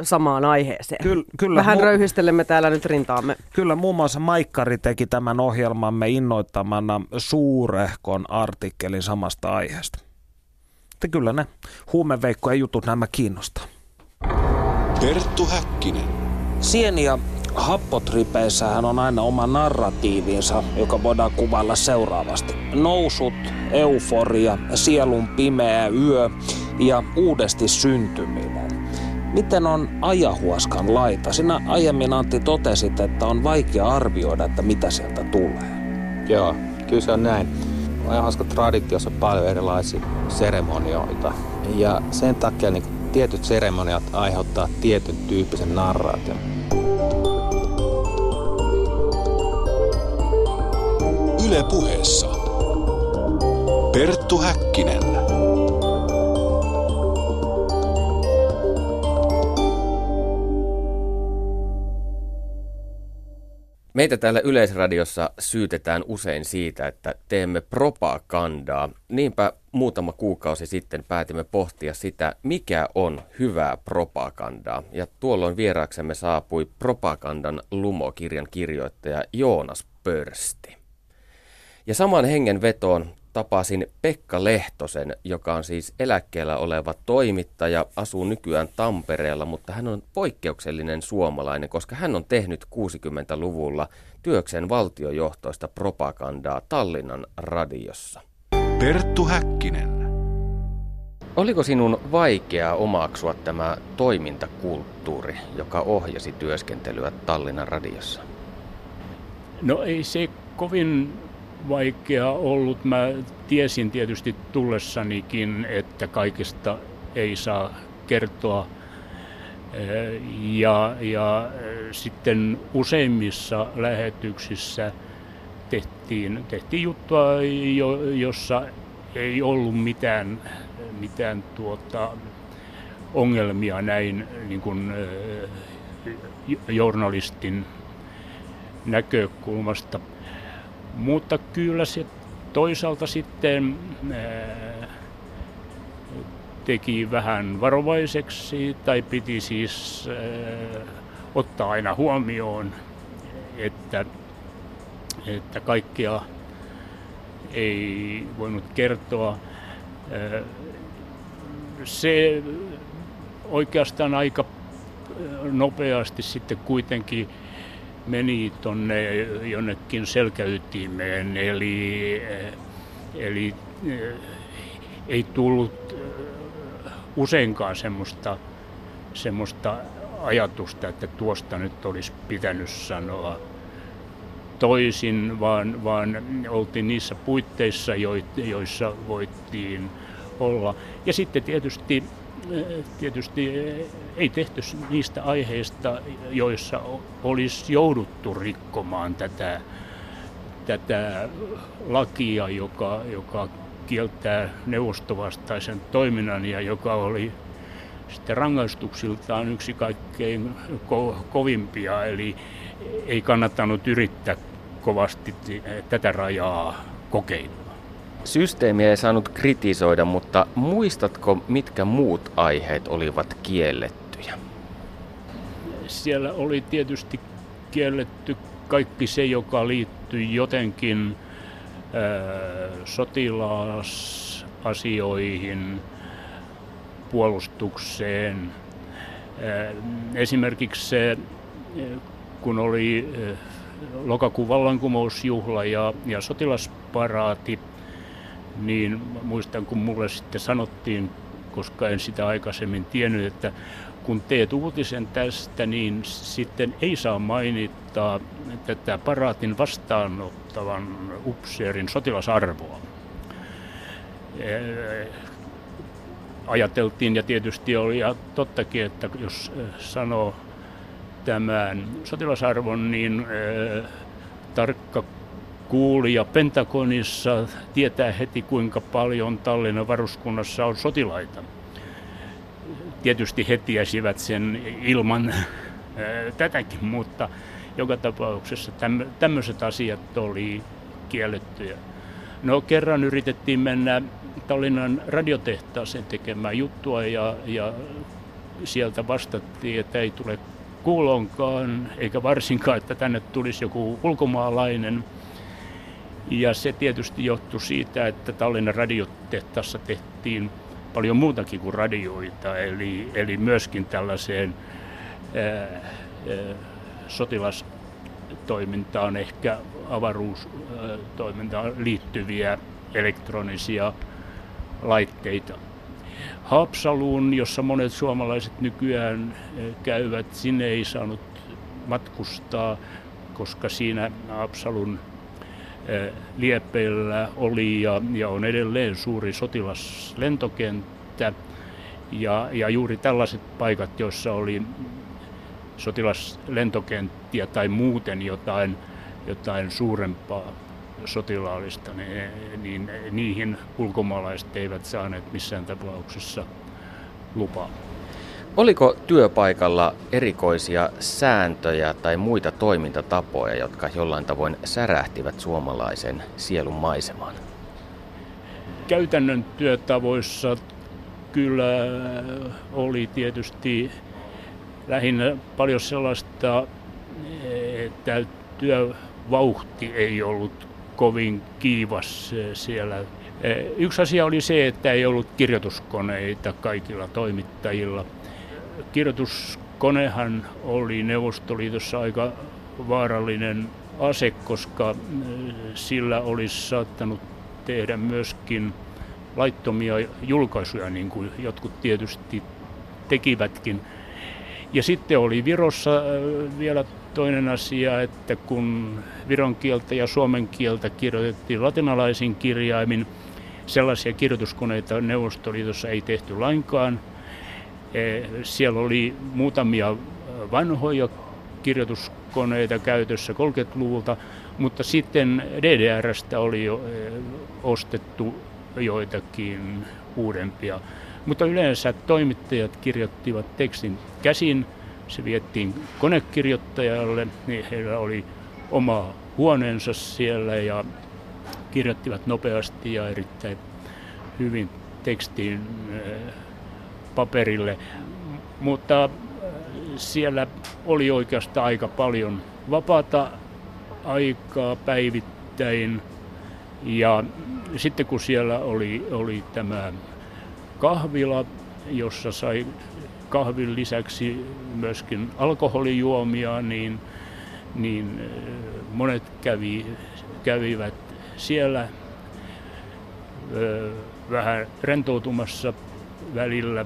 samaan aiheeseen. Kyllä, kyllä, Vähän mu- röyhistelemme täällä nyt rintaamme. Kyllä, muun muassa Maikkari teki tämän ohjelmamme innoittamana suurehkon artikkelin samasta aiheesta. Että kyllä ne huumeveikkojen jutut nämä kiinnostaa. Perttu Häkkinen. Sieni- ja happotripeissähän on aina oma narratiivinsa, joka voidaan kuvailla seuraavasti. Nousut, euforia, sielun pimeä yö ja uudesti syntyminen. Miten on ajahuaskan laita? Sinä aiemmin, Antti, totesit, että on vaikea arvioida, että mitä sieltä tulee. Joo, kyllä se on näin. Ajahuaskan traditiossa on paljon erilaisia seremonioita. Ja sen takia niin tietyt seremoniat aiheuttaa tietyn tyyppisen narraation. Yle Puheessa. Perttu Häkkinen. Meitä täällä Yleisradiossa syytetään usein siitä, että teemme propagandaa. Niinpä muutama kuukausi sitten päätimme pohtia sitä, mikä on hyvää propagandaa. Ja tuolloin vieraaksemme saapui Propagandan lumokirjan kirjoittaja Joonas Pörsti. Ja saman hengen vetoon tapasin Pekka Lehtosen, joka on siis eläkkeellä oleva toimittaja, asuu nykyään Tampereella, mutta hän on poikkeuksellinen suomalainen, koska hän on tehnyt kuusikymmentäluvulla työkseen valtiojohtoista propagandaa Tallinnan radiossa. Perttu Häkkinen. Oliko sinun vaikeaa omaksua tämä toimintakulttuuri, joka ohjasi työskentelyä Tallinnan radiossa? No ei se kovin vaikea ollut. Mä tiesin tietysti tullessanikin, että kaikista ei saa kertoa. Ja, ja sitten useimmissa lähetyksissä tehtiin, tehtiin juttua, jossa ei ollut mitään, mitään tuota ongelmia näin niin kuin journalistin näkökulmasta. Mutta kyllä se toisaalta sitten ää, teki vähän varovaiseksi, tai piti siis ää, ottaa aina huomioon, että, että kaikkia ei voinut kertoa. Ää, se oikeastaan aika nopeasti sitten kuitenkin meni tonne jonnekin selkäytimeen, eli, eli ei tullut useinkaan semmoista, semmoista ajatusta, että tuosta nyt olisi pitänyt sanoa toisin, vaan, vaan oltiin niissä puitteissa, joissa voittiin olla. Ja sitten tietysti, tietysti ei tehty niistä aiheista, joissa olisi jouduttu rikkomaan tätä, tätä lakia, joka, joka kieltää neuvostovastaisen toiminnan ja joka oli sitten rangaistuksiltaan yksi kaikkein ko- kovimpia, eli ei kannattanut yrittää kovasti tätä rajaa kokeilla. Systeemiä ei saanut kritisoida, mutta muistatko, mitkä muut aiheet olivat kiellettyjä? Siellä oli tietysti kielletty kaikki se, joka liittyi jotenkin äh, sotilasasioihin, puolustukseen. Äh, esimerkiksi se, äh, kun oli äh, lokakuun vallankumousjuhla ja, ja sotilasparaati, niin muistan, kun mulle sitten sanottiin, koska en sitä aikaisemmin tiennyt, että kun teet uutisen tästä, niin sitten ei saa mainita tätä paraatin vastaanottavan upseerin sotilasarvoa. Ajateltiin, ja tietysti oli ja tottakin, että jos sanoo tämän sotilasarvon, niin tarkka kuulija Pentagonissa tietää heti, kuinka paljon Tallinnan varuskunnassa on sotilaita. Tietysti he tiesivät sen ilman tätäkin, mutta joka tapauksessa tämmöiset asiat oli kiellettyjä. No, kerran yritettiin mennä Tallinnan radiotehtaaseen tekemään juttua ja, ja sieltä vastattiin, että ei tule kuulonkaan, eikä varsinkaan, että tänne tulisi joku ulkomaalainen. Ja se tietysti johtui siitä, että Tallinnan radiotehtaassa tehtiin paljon muutakin kuin radioita, eli, eli myöskin tällaiseen ää, ää, sotilastoimintaan, ehkä avaruustoimintaan liittyviä elektronisia laitteita. Haapsaluun, jossa monet suomalaiset nykyään käyvät, sinne ei saanut matkustaa, koska siinä Haapsalun liepeillä oli ja, ja on edelleen suuri sotilaslentokenttä ja, ja juuri tällaiset paikat, joissa oli sotilaslentokenttiä tai muuten jotain, jotain suurempaa sotilaallista, niin, niin niihin ulkomaalaiset eivät saaneet missään tapauksessa lupaa. Oliko työpaikalla erikoisia sääntöjä tai muita toimintatapoja, jotka jollain tavoin särähtivät suomalaisen sielun maisemaan? Käytännön työtavoissa kyllä oli tietysti lähinnä paljon sellaista, että työvauhti ei ollut kovin kiivas siellä. Yksi asia oli se, että ei ollut kirjoituskoneita kaikilla toimittajilla. Kirjoituskonehan oli Neuvostoliitossa aika vaarallinen ase, koska sillä olisi saattanut tehdä myöskin laittomia julkaisuja, niin kuin jotkut tietysti tekivätkin. Ja sitten oli Virossa vielä toinen asia, että kun viron kieltä ja suomen kieltä kirjoitettiin latinalaisin kirjaimin, sellaisia kirjoituskoneita Neuvostoliitossa ei tehty lainkaan. Siellä oli muutamia vanhoja kirjoituskoneita käytössä kolmekymmentäluvulta, mutta sitten D D R:stä oli jo ostettu joitakin uudempia. Mutta yleensä toimittajat kirjoittivat tekstin käsin, se viettiin konekirjoittajalle, niin heillä oli oma huoneensa siellä ja kirjoittivat nopeasti ja erittäin hyvin tekstiin paperille, mutta siellä oli oikeastaan aika paljon vapaata aikaa päivittäin. Ja sitten kun siellä oli, oli tämä kahvila, jossa sai kahvin lisäksi myöskin alkoholijuomia, niin, niin monet kävi, kävivät siellä ö, vähän rentoutumassa välillä.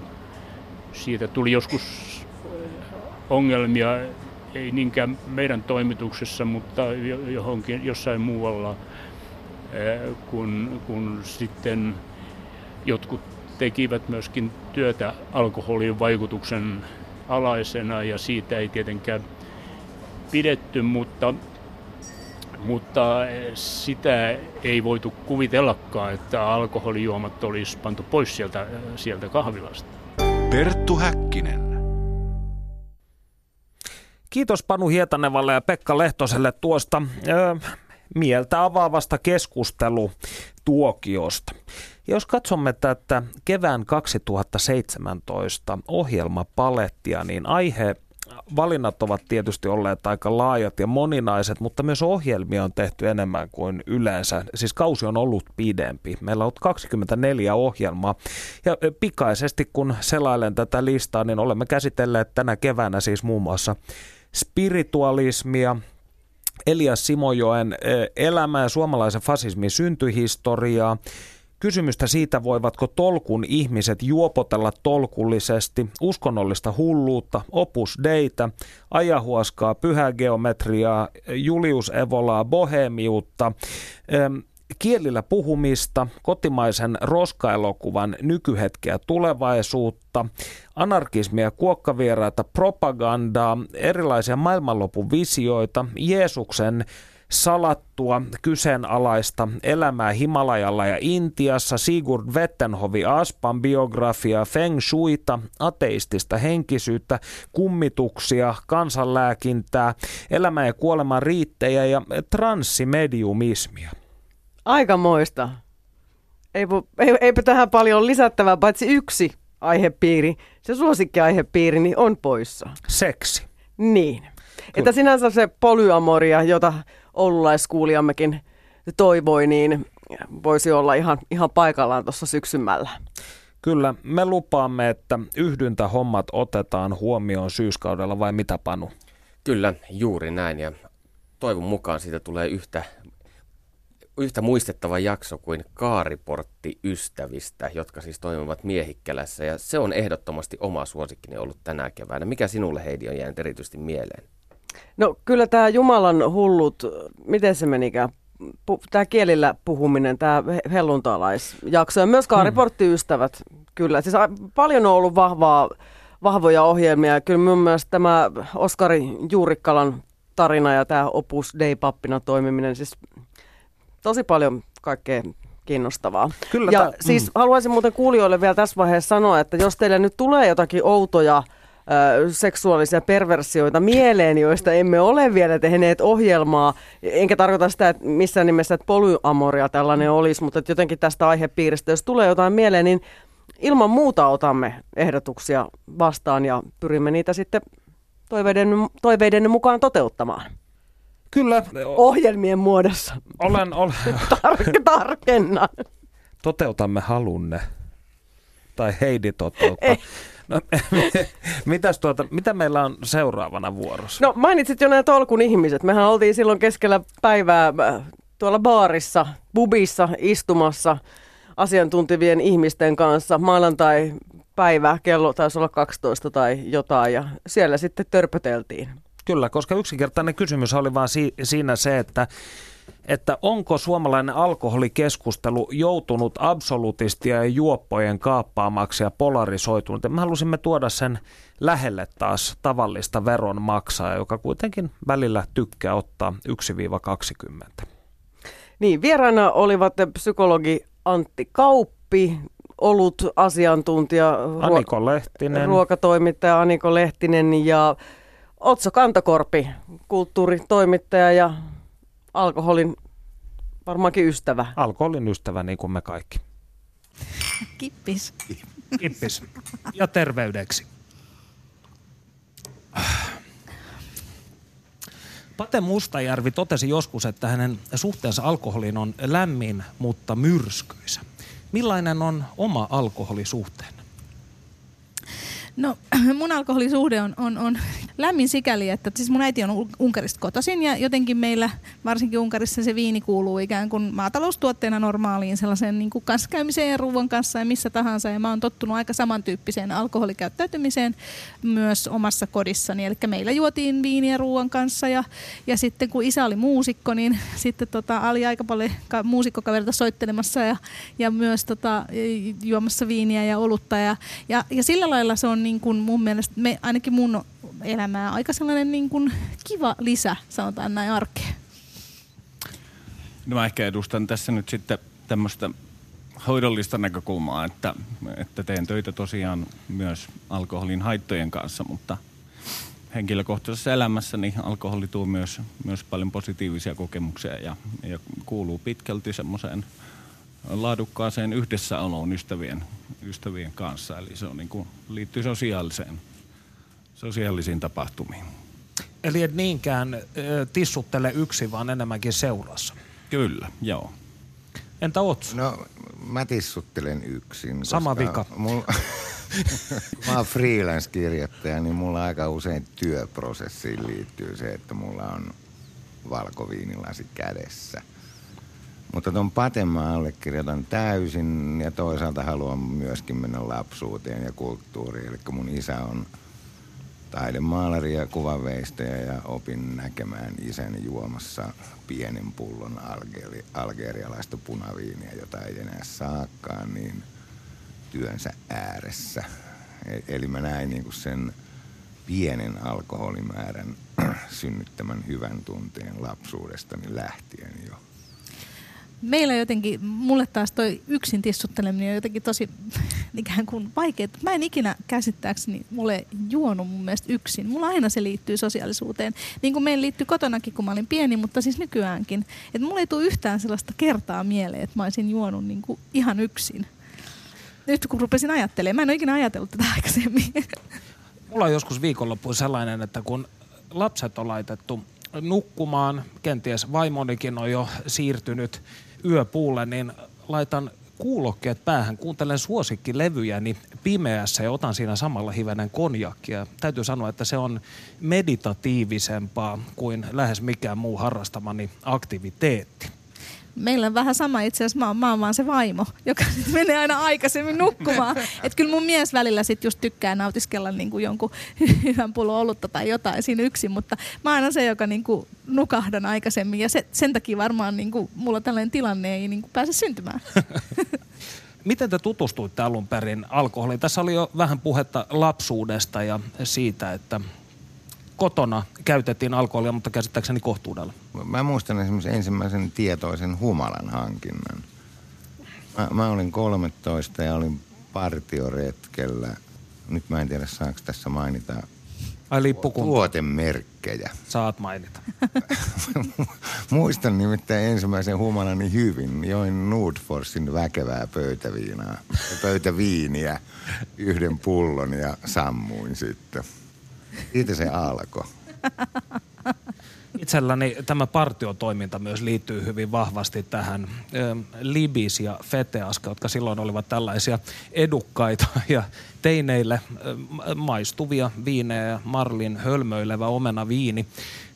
Siitä tuli joskus ongelmia, ei niinkään meidän toimituksessa, mutta johonkin, jossain muualla, kun, kun sitten jotkut tekivät myöskin työtä alkoholin vaikutuksen alaisena, ja siitä ei tietenkään pidetty, mutta, mutta sitä ei voitu kuvitellakaan, että alkoholijuomat olisi pantu pois sieltä, sieltä kahvilasta. Perttu Häkkinen. Kiitos Panu Hietanevalle ja Pekka Lehtoselle tuosta ö, mieltä avaavasta keskustelutuokiosta. Jos katsomme tätä kevään kaksituhattaseitsemäntoista ohjelmapalettia, niin aihe valinnat ovat tietysti olleet aika laajat ja moninaiset, mutta myös ohjelmia on tehty enemmän kuin yleensä. Siis kausi on ollut pidempi. Meillä on kaksikymmentäneljä ohjelmaa. Ja pikaisesti kun selailen tätä listaa, niin olemme käsitelleet tänä keväänä siis muun muassa spiritualismia, Elias Simojoen elämää, suomalaisen fasismin syntyhistoriaa, kysymystä siitä, voivatko tolkun ihmiset juopotella tolkullisesti, uskonnollista hulluutta, opus deitä, ajahuaskaa, pyhää geometriaa, Julius Evolaa, bohemiutta, kielillä puhumista, kotimaisen roskaelokuvan nykyhetkeä, tulevaisuutta, anarkismia, kuokkavieraita, propagandaa, erilaisia maailmanlopun visioita, Jeesuksen salattua, kyseenalaista elämää Himalajalla ja Intiassa, Sigurd Wettenhovi Aspan biografia, feng shuita, ateistista henkisyyttä, kummituksia, kansanlääkintää, elämää ja kuoleman riittejä ja transsimediumismia. Aikamoista. Eipä, eipä tähän paljon lisättävää, paitsi yksi aihepiiri, se suosikkiaihepiiri, niin on poissa. Seksi. Niin. Kyllä. Että sinänsä se polyamoria, jota oululaiskuulijammekin toivoi, niin voisi olla ihan, ihan paikallaan tuossa syksymällä. Kyllä, me lupaamme, että yhdyntähommat otetaan huomioon syyskaudella, vai mitä, Panu? Kyllä, juuri näin, ja toivon mukaan siitä tulee yhtä, yhtä muistettava jakso kuin Kaariportti ystävistä, jotka siis toimivat Miehikkälässä, ja se on ehdottomasti oma suosikkini ollut tänä keväänä. Mikä sinulle, Heidi, on jäänyt erityisesti mieleen? No kyllä tämä Jumalan hullut, miten se menikään, Pu- tämä kielillä puhuminen, tämä helluntaalaisjakso ja myös Kaariporttiystävät, hmm. kyllä. Siis a- paljon on ollut vahvaa, vahvoja ohjelmia, kyllä minun mielestä tämä Oskari Juurikkalan tarina ja tämä Opus Dei-pappina toimiminen, siis tosi paljon kaikkea kiinnostavaa. Kyllä, ja ta- siis mm. haluaisin muuten kuulijoille vielä tässä vaiheessa sanoa, että jos teille nyt tulee jotakin outoja seksuaalisia perversioita mieleen, joista emme ole vielä tehneet ohjelmaa. Enkä tarkoita sitä, että missään nimessä, että polyamoria tällainen olisi, mutta jotenkin tästä aihepiiristä, jos tulee jotain mieleen, niin ilman muuta otamme ehdotuksia vastaan ja pyrimme niitä sitten toiveiden, toiveiden mukaan toteuttamaan. Kyllä. Ohjelmien muodossa. Olen, olen. Tark- tarkennan. Toteutamme halunne. Tai Heidi toteuttaa. No, mitäs tuota, mitä meillä on seuraavana vuorossa? No mainitsit jo nämä tolkun ihmiset. Mehän oltiin silloin keskellä päivää tuolla baarissa, pubissa istumassa asiantuntivien ihmisten kanssa. Maanantai-päivä, kello taisi olla kaksitoista tai jotain, ja siellä sitten törpöteltiin. Kyllä, koska yksinkertainen kysymys oli vaan si- siinä se, että että onko suomalainen alkoholikeskustelu joutunut absolutistia ja juoppojen kaappaamaksi ja polarisoitunut. Me halusimme tuoda sen lähelle taas tavallista veronmaksajaa, joka kuitenkin välillä tykkää ottaa yksi kaksikymmentä. Niin, vieraana olivat psykologi Antti Kauppi, ollut asiantuntija, ruo- Aniko Lehtinen. ruokatoimittaja Aniko Lehtinen ja Otso Kantakorpi, kulttuuritoimittaja ja alkoholin varmaankin ystävä. Alkoholin ystävä, niin kuin me kaikki. Kippis. Kippis. Ja terveydeksi. Pate Mustajärvi totesi joskus, että hänen suhteensa alkoholiin on lämmin, mutta myrskyisä. Millainen on oma alkoholisuhteenne? No mun alkoholisuhde on, on, on lämmin sikäli, että siis mun äiti on Unkarista kotoisin ja jotenkin meillä, varsinkin Unkarissa, se viini kuuluu ikään kuin maataloustuotteena normaaliin sellaiseen niin kuin kanssakäymiseen ja ruuan kanssa ja missä tahansa. Ja mä oon tottunut aika samantyyppiseen alkoholikäyttäytymiseen myös omassa kodissani. Eli meillä juotiin viiniä ruuan kanssa ja, ja sitten kun isä oli muusikko, niin sitten tota, oli aika paljon ka- muusikkokaverita soittelemassa ja, ja myös tota, juomassa viiniä ja olutta. Ja, ja, ja sillä lailla se on niin kuin mun mielestä, me, ainakin mun elämää, aika sellainen niin kuin kiva lisä, sanotaan näin, arkeen. No mä ehkä edustan tässä nyt sitten tämmöistä hoidollista näkökulmaa, että, että teen töitä tosiaan myös alkoholin haittojen kanssa, mutta henkilökohtaisessa elämässäni alkoholi tuo myös, myös paljon positiivisia kokemuksia ja, ja kuuluu pitkälti semmoiseen laadukkaaseen yhdessäoloon ystävien, ystävien kanssa. Eli se on niin kuin, liittyy sosiaaliseen, sosiaalisiin tapahtumiin. Eli et niinkään äh, tissuttele yksi, vaan enemmänkin seurassa. Kyllä, joo. Entä Otsu? No mä tissuttelen yksin. Sama vika. Mul... mä oon freelance-kirjoittaja, niin mulla aika usein työprosessiin liittyy se, että mulla on valkoviinilasi kädessä. Mutta ton Paten mä allekirjoitan täysin ja toisaalta haluan myöskin mennä lapsuuteen ja kulttuuriin. Eli mun isä on taidemaalari ja kuvanveistäjä ja opin näkemään isäni juomassa pienen pullon algeri, algerialaista punaviiniä, jota ei enää saakaan, niin työnsä ääressä. Eli mä näin niinku sen pienen alkoholimäärän synnyttämän hyvän tunteen lapsuudestani lähtien jo. Meillä jotenkin, mulle taas toi yksin tissutteleminen on jotenkin tosi ikään kuin vaikea. Mä en ikinä käsittääkseni mulle juonut mun mielestä yksin. Mulla aina se liittyy sosiaalisuuteen. Niin kuin meillä liittyy kotonakin, kun mä olin pieni, mutta siis nykyäänkin. Että mulle ei tule yhtään sellaista kertaa mieleen, että mä olisin juonut niin kuin ihan yksin. Nyt kun rupesin ajattelemaan, mä en ole ikinä ajatellut tätä aikaisemmin. Mulla on joskus viikonloppuun sellainen, että kun lapset on laitettu nukkumaan, kenties vaimonikin on jo siirtynyt yöpuulle, niin laitan kuulokkeet päähän, kuuntelen suosikkilevyjäni pimeässä ja otan siinä samalla hivenen konjakkia. Täytyy sanoa, että se on meditatiivisempaa kuin lähes mikään muu harrastamani aktiviteetti. Meillä on vähän sama itse asiassa, mä oon, mä oon vaan se vaimo, joka menee aina aikaisemmin nukkumaan. Että kyllä mun mies välillä sit just tykkää nautiskella niinku jonkun hyvän pullon olutta tai jotain siinä yksin, mutta mä oon aina se, joka niinku nukahdan aikaisemmin ja se, sen takia varmaan niinku mulla tällainen tilanne ei niinku pääse syntymään. Miten te tutustuitte alun perin alkoholiin? Tässä oli jo vähän puhetta lapsuudesta ja siitä, että kotona käytettiin alkoholia, mutta käsittääkseni kohtuudella. Mä muistan esimerkiksi ensimmäisen tietoisen humalan hankinnan. Mä, mä olin kolmetoista ja olin partioretkellä. Nyt mä en tiedä, saanko tässä mainita tuotemerkkejä. Saat mainita. Muistan nimittäin ensimmäisen humalani hyvin. Join Nordforsin väkevää pöytäviinaa, pöytäviiniä yhden pullon ja sammuin sitten. Siitä se alkoi. Itselläni tämä partiotoiminta myös liittyy hyvin vahvasti tähän ö, Libis ja Feteaska, jotka silloin olivat tällaisia edukkaita ja teineille ö, maistuvia viinejä ja Marlin hölmöilevä omenaviini.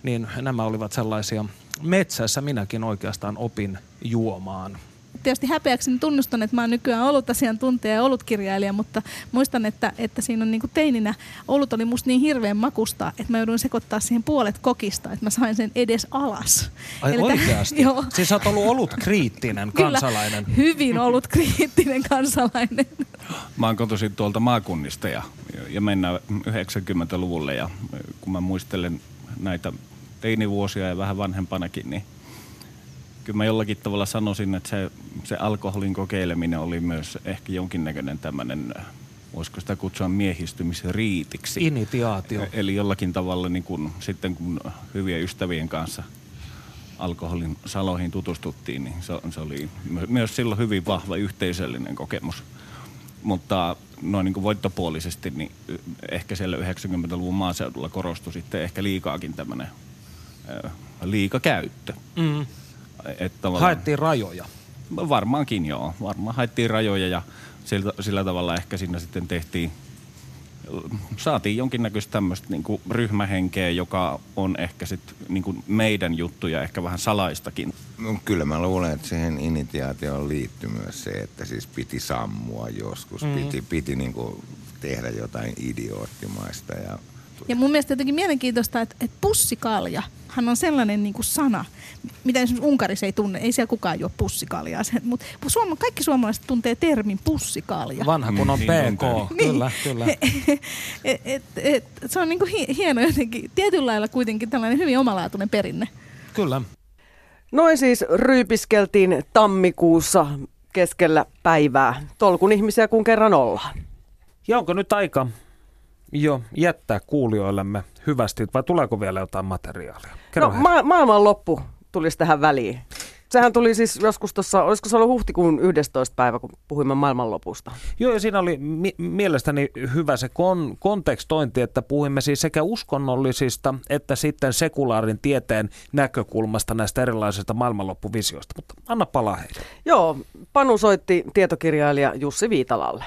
Niin nämä olivat sellaisia. Metsässä minäkin oikeastaan opin juomaan. Tietysti häpeäkseni tunnustan, että mä oon nykyään olutasiantuntija ja olutkirjailija, mutta muistan, että, että siinä on niinku teininä olut oli musta niin hirveän makusta, että mä jouduin sekoittaa siihen puolet kokista, että mä sain sen edes alas. Ai eli oikeasti? Tämän, siis sä oot ollut olutkriittinen kansalainen. Kyllä, hyvin olutkriittinen kansalainen. Mä oon kotoisin tuolta maakunnista ja, ja mennään yhdeksänkymmentäluvulle ja kun mä muistelen näitä teinivuosia ja vähän vanhempanakin, niin kyllä mä jollakin tavalla sanoisin, että se, se alkoholin kokeileminen oli myös ehkä jonkinnäköinen tämmöinen, voisiko sitä kutsua miehistymisriitiksi. Initiaatio. Eli jollakin tavalla niin kun, sitten kun hyvien ystävien kanssa alkoholin saloihin tutustuttiin, niin se, se oli myös silloin hyvin vahva yhteisöllinen kokemus. Mutta noin niin kuin voittopuolisesti, niin ehkä siellä yhdeksänkymmentäluvun maaseudulla korostui sitten ehkä liikaakin tämmöinen liikakäyttö. Mm. Että haettiin rajoja. Varmaankin joo. Varmaan haettiin rajoja ja sillä, sillä tavalla ehkä siinä sitten tehtiin saatiin jonkinnäköistä tämmöistä niin kuin ryhmähenkeä, joka on ehkä sitten niin kuin meidän juttuja, ehkä vähän salaistakin. No, kyllä mä luulen, että siihen initiaatioon liittyy myös se, että siis piti sammua joskus, mm. piti, piti niin kuin tehdä jotain idioottimaista. Ja, ja mun mielestä jotenkin mielenkiintoista, että, että pussikaljahan on sellainen niin kuin sana, mitä esimerkiksi Unkarissa ei tunne, ei siellä kukaan juo pussikaljaa, mutta suoma, kaikki suomalaiset tuntee termin pussikalja. Vanha kun on P K, niin. Kyllä, kyllä. et, et, et, se on niin kuin hieno jotenkin, tietyllä lailla kuitenkin tällainen hyvin omalaatuinen perinne. Kyllä. Noin siis ryypiskeltiin tammikuussa keskellä päivää, tolkun ihmisiä kun kerran ollaan. Ja onko nyt aika jo jättää kuulijoillemme hyvästi, vai tuleeko vielä jotain materiaalia? Kerro no ma- maailman loppu tulisi tähän väliin. Sehän tuli siis joskus tuossa, olisiko se ollut huhtikuun yhdestoista päivä, kun puhuimme maailmanlopusta. Joo, ja siinä oli mi- mielestäni hyvä se kon- kontekstointi, että puhuimme siis sekä uskonnollisista että sitten sekulaarin tieteen näkökulmasta näistä erilaisista maailmanloppuvisioista. Mutta anna palaa heille. Joo, Panu soitti tietokirjailija Jussi Viitalalle.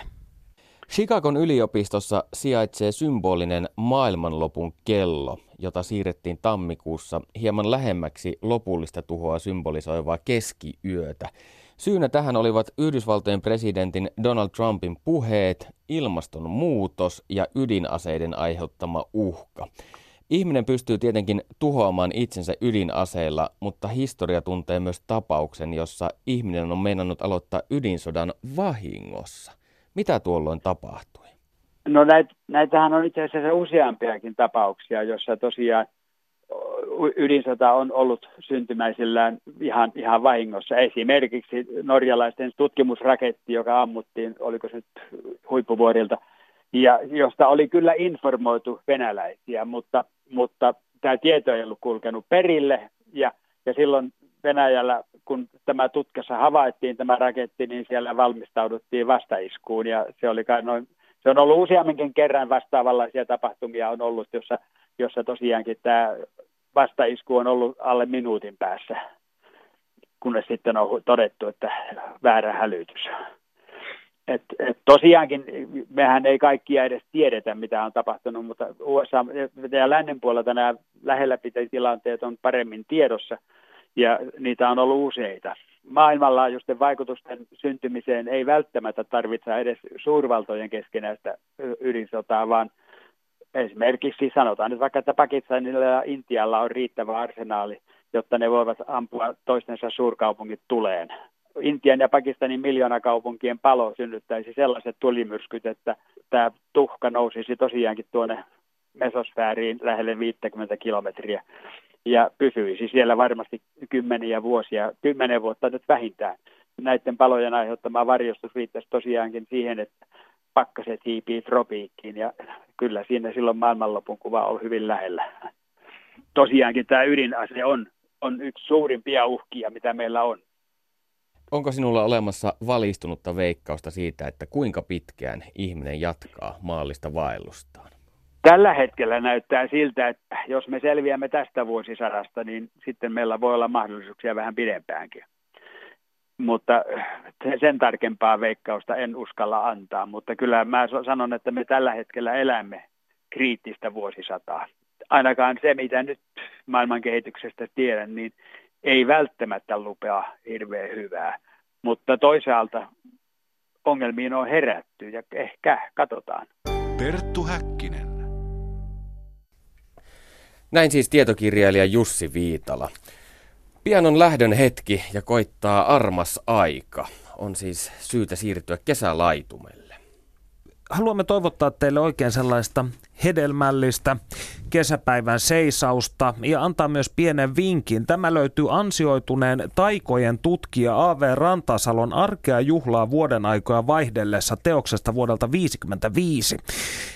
Chicagon yliopistossa sijaitsee symbolinen maailmanlopun kello, jota siirrettiin tammikuussa hieman lähemmäksi lopullista tuhoa symbolisoivaa keskiyötä. Syynä tähän olivat Yhdysvaltojen presidentin Donald Trumpin puheet, ilmastonmuutos ja ydinaseiden aiheuttama uhka. Ihminen pystyy tietenkin tuhoamaan itsensä ydinaseilla, mutta historia tuntee myös tapauksen, jossa ihminen on meinannut aloittaa ydinsodan vahingossa. Mitä tuolloin tapahtui? No näit, näitähän on itse asiassa useampiakin tapauksia, jossa tosiaan ydinsota on ollut syntymäisillään ihan, ihan vahingossa. Esimerkiksi norjalaisten tutkimusraketti, joka ammuttiin, oliko se nyt Huippuvuorilta, ja josta oli kyllä informoitu venäläisiä, mutta, mutta tämä tieto ei ollut kulkenut perille, ja, ja silloin Venäjällä, kun tämä tutkassa havaittiin tämä raketti, niin siellä valmistauduttiin vastaiskuun, ja se oli kai noin, se on ollut useamminkin kerran vastaavanlaisia tapahtumia on ollut, jossa, jossa tosiaankin tämä vastaisku on ollut alle minuutin päässä, kunnes sitten on todettu, että väärä hälytys. Et, et tosiaankin mehän ei kaikkia edes tiedetä, mitä on tapahtunut, mutta U S A ja lännen puolelta nämä lähelläpitotilanteet on paremmin tiedossa. Ja niitä on ollut useita. Maailmanlaajuisten vaikutusten syntymiseen ei välttämättä tarvitse edes suurvaltojen keskenäistä ydinsotaa, vaan esimerkiksi sanotaan nyt vaikka, että Pakistanilla ja Intialla on riittävä arsenaali, jotta ne voivat ampua toistensa suurkaupungit tuleen. Intian ja Pakistanin miljoonakaupunkien palo synnyttäisi sellaiset tulimyrskyt, että tämä tuhka nousisi tosiaankin tuonne mesosfääriin lähelle viisikymmentä kilometriä. Ja pysyisi siellä varmasti kymmeniä vuosia, kymmenen vuotta nyt vähintään. Näiden palojen aiheuttama varjostus riittäisi tosiaankin siihen, että pakkaset hiipii tropiikkiin. Ja kyllä siinä silloin maailmanlopun kuva on hyvin lähellä. Tosiaankin tämä ydinase on, on yksi suurimpia uhkia, mitä meillä on. Onko sinulla olemassa valistunutta veikkausta siitä, että kuinka pitkään ihminen jatkaa maallista vaellustaan? Tällä hetkellä näyttää siltä, että jos me selviämme tästä vuosisadasta, niin sitten meillä voi olla mahdollisuuksia vähän pidempäänkin. Mutta sen tarkempaa veikkausta en uskalla antaa, mutta kyllä mä sanon, että me tällä hetkellä elämme kriittistä vuosisataa. Ainakaan se, mitä nyt maailman kehityksestä tiedän, niin ei välttämättä lupea hirveän hyvää, mutta toisaalta ongelmiin on herätty ja ehkä katsotaan. Perttu Häkkinen. Näin siis tietokirjailija Jussi Viitala. Pian on lähdön hetki ja koittaa armas aika. On siis syytä siirtyä kesälaitumelle. Haluamme toivottaa teille oikein sellaista hedelmällistä kesäpäivän seisausta ja antaa myös pienen vinkin. Tämä löytyy ansioituneen taikojen tutkija A V Rantasalon Arkea juhlaa vuoden aikoja vaihdellessa teoksesta vuodelta tuhatyhdeksänsataaviisikymmentäviisi.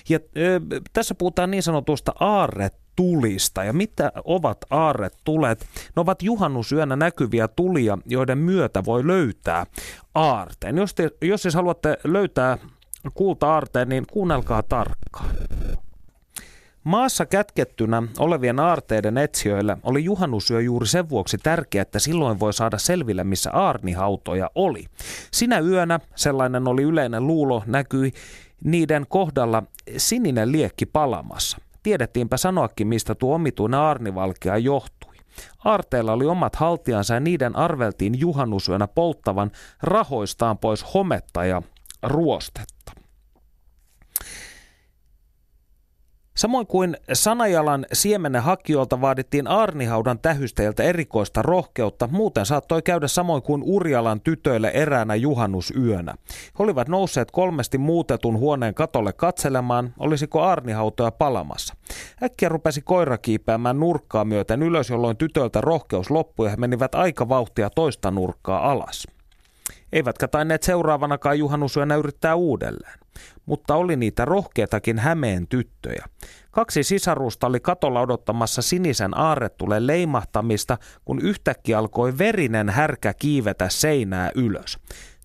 Ja, ö, tässä puhutaan niin sanotusta aarret. Tulista. Ja mitä ovat aarretulet? Ne ovat juhannusyönä näkyviä tulia, joiden myötä voi löytää aarteen. Jos, te, jos siis haluatte löytää kulta-aarteen, niin kuunnelkaa tarkkaan. Maassa kätkettynä olevien aarteiden etsijöillä oli juhannusyö juuri sen vuoksi tärkeää, että silloin voi saada selville, missä aarnihautoja oli. Sinä yönä, sellainen oli yleinen luulo, näkyi niiden kohdalla sininen liekki palamassa. Tiedettiinpä sanoakin, mistä tuo omituinen aarnivalkea johtui. Aarteilla oli omat haltijansa ja niiden arveltiin juhannusyönä polttavan rahoistaan pois hometta ja ruostetta. Samoin kuin sanajalan siemenen hakijoilta vaadittiin aarnihaudan tähysteiltä erikoista rohkeutta, muuten saattoi käydä samoin kuin Urjalan tytöille eräänä juhannusyönä. He olivat nousseet kolmesti muutetun huoneen katolle katselemaan, olisiko aarnihautoja palamassa. Äkkiä rupesi koira kiipeämään nurkkaa myöten ylös, jolloin tytöiltä rohkeus loppui ja he menivät aika vauhtia toista nurkkaa alas. Eivätkä tainneet seuraavanakaan juhannusyönä yrittää uudelleen. Mutta oli niitä rohkeitakin Hämeen tyttöjä. Kaksi sisarusta oli katolla odottamassa sinisen aarretulen leimahtamista, kun yhtäkkiä alkoi verinen härkä kiivetä seinää ylös.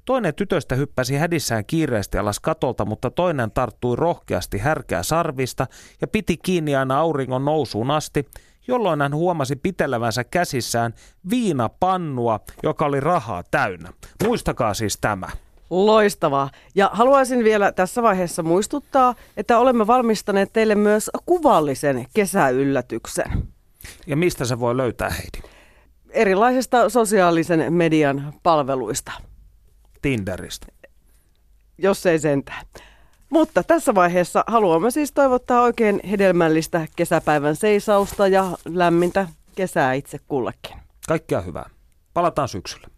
Toinen tytöstä hyppäsi hädissään kiireesti alas katolta, mutta toinen tarttui rohkeasti härkää sarvista ja piti kiinni aina auringon nousuun asti, jolloin hän huomasi pitelevänsä käsissään viinapannua, joka oli rahaa täynnä. Muistakaa siis tämä. Loistavaa. Ja haluaisin vielä tässä vaiheessa muistuttaa, että olemme valmistaneet teille myös kuvallisen kesäyllätyksen. Ja mistä se voi löytää, Heidi? Erilaisista sosiaalisen median palveluista. Tinderistä. Jos ei sentään. Mutta tässä vaiheessa haluamme siis toivottaa oikein hedelmällistä kesäpäivän seisausta ja lämmintä kesää itse kullekin. Kaikkea hyvää. Palataan syksyllä.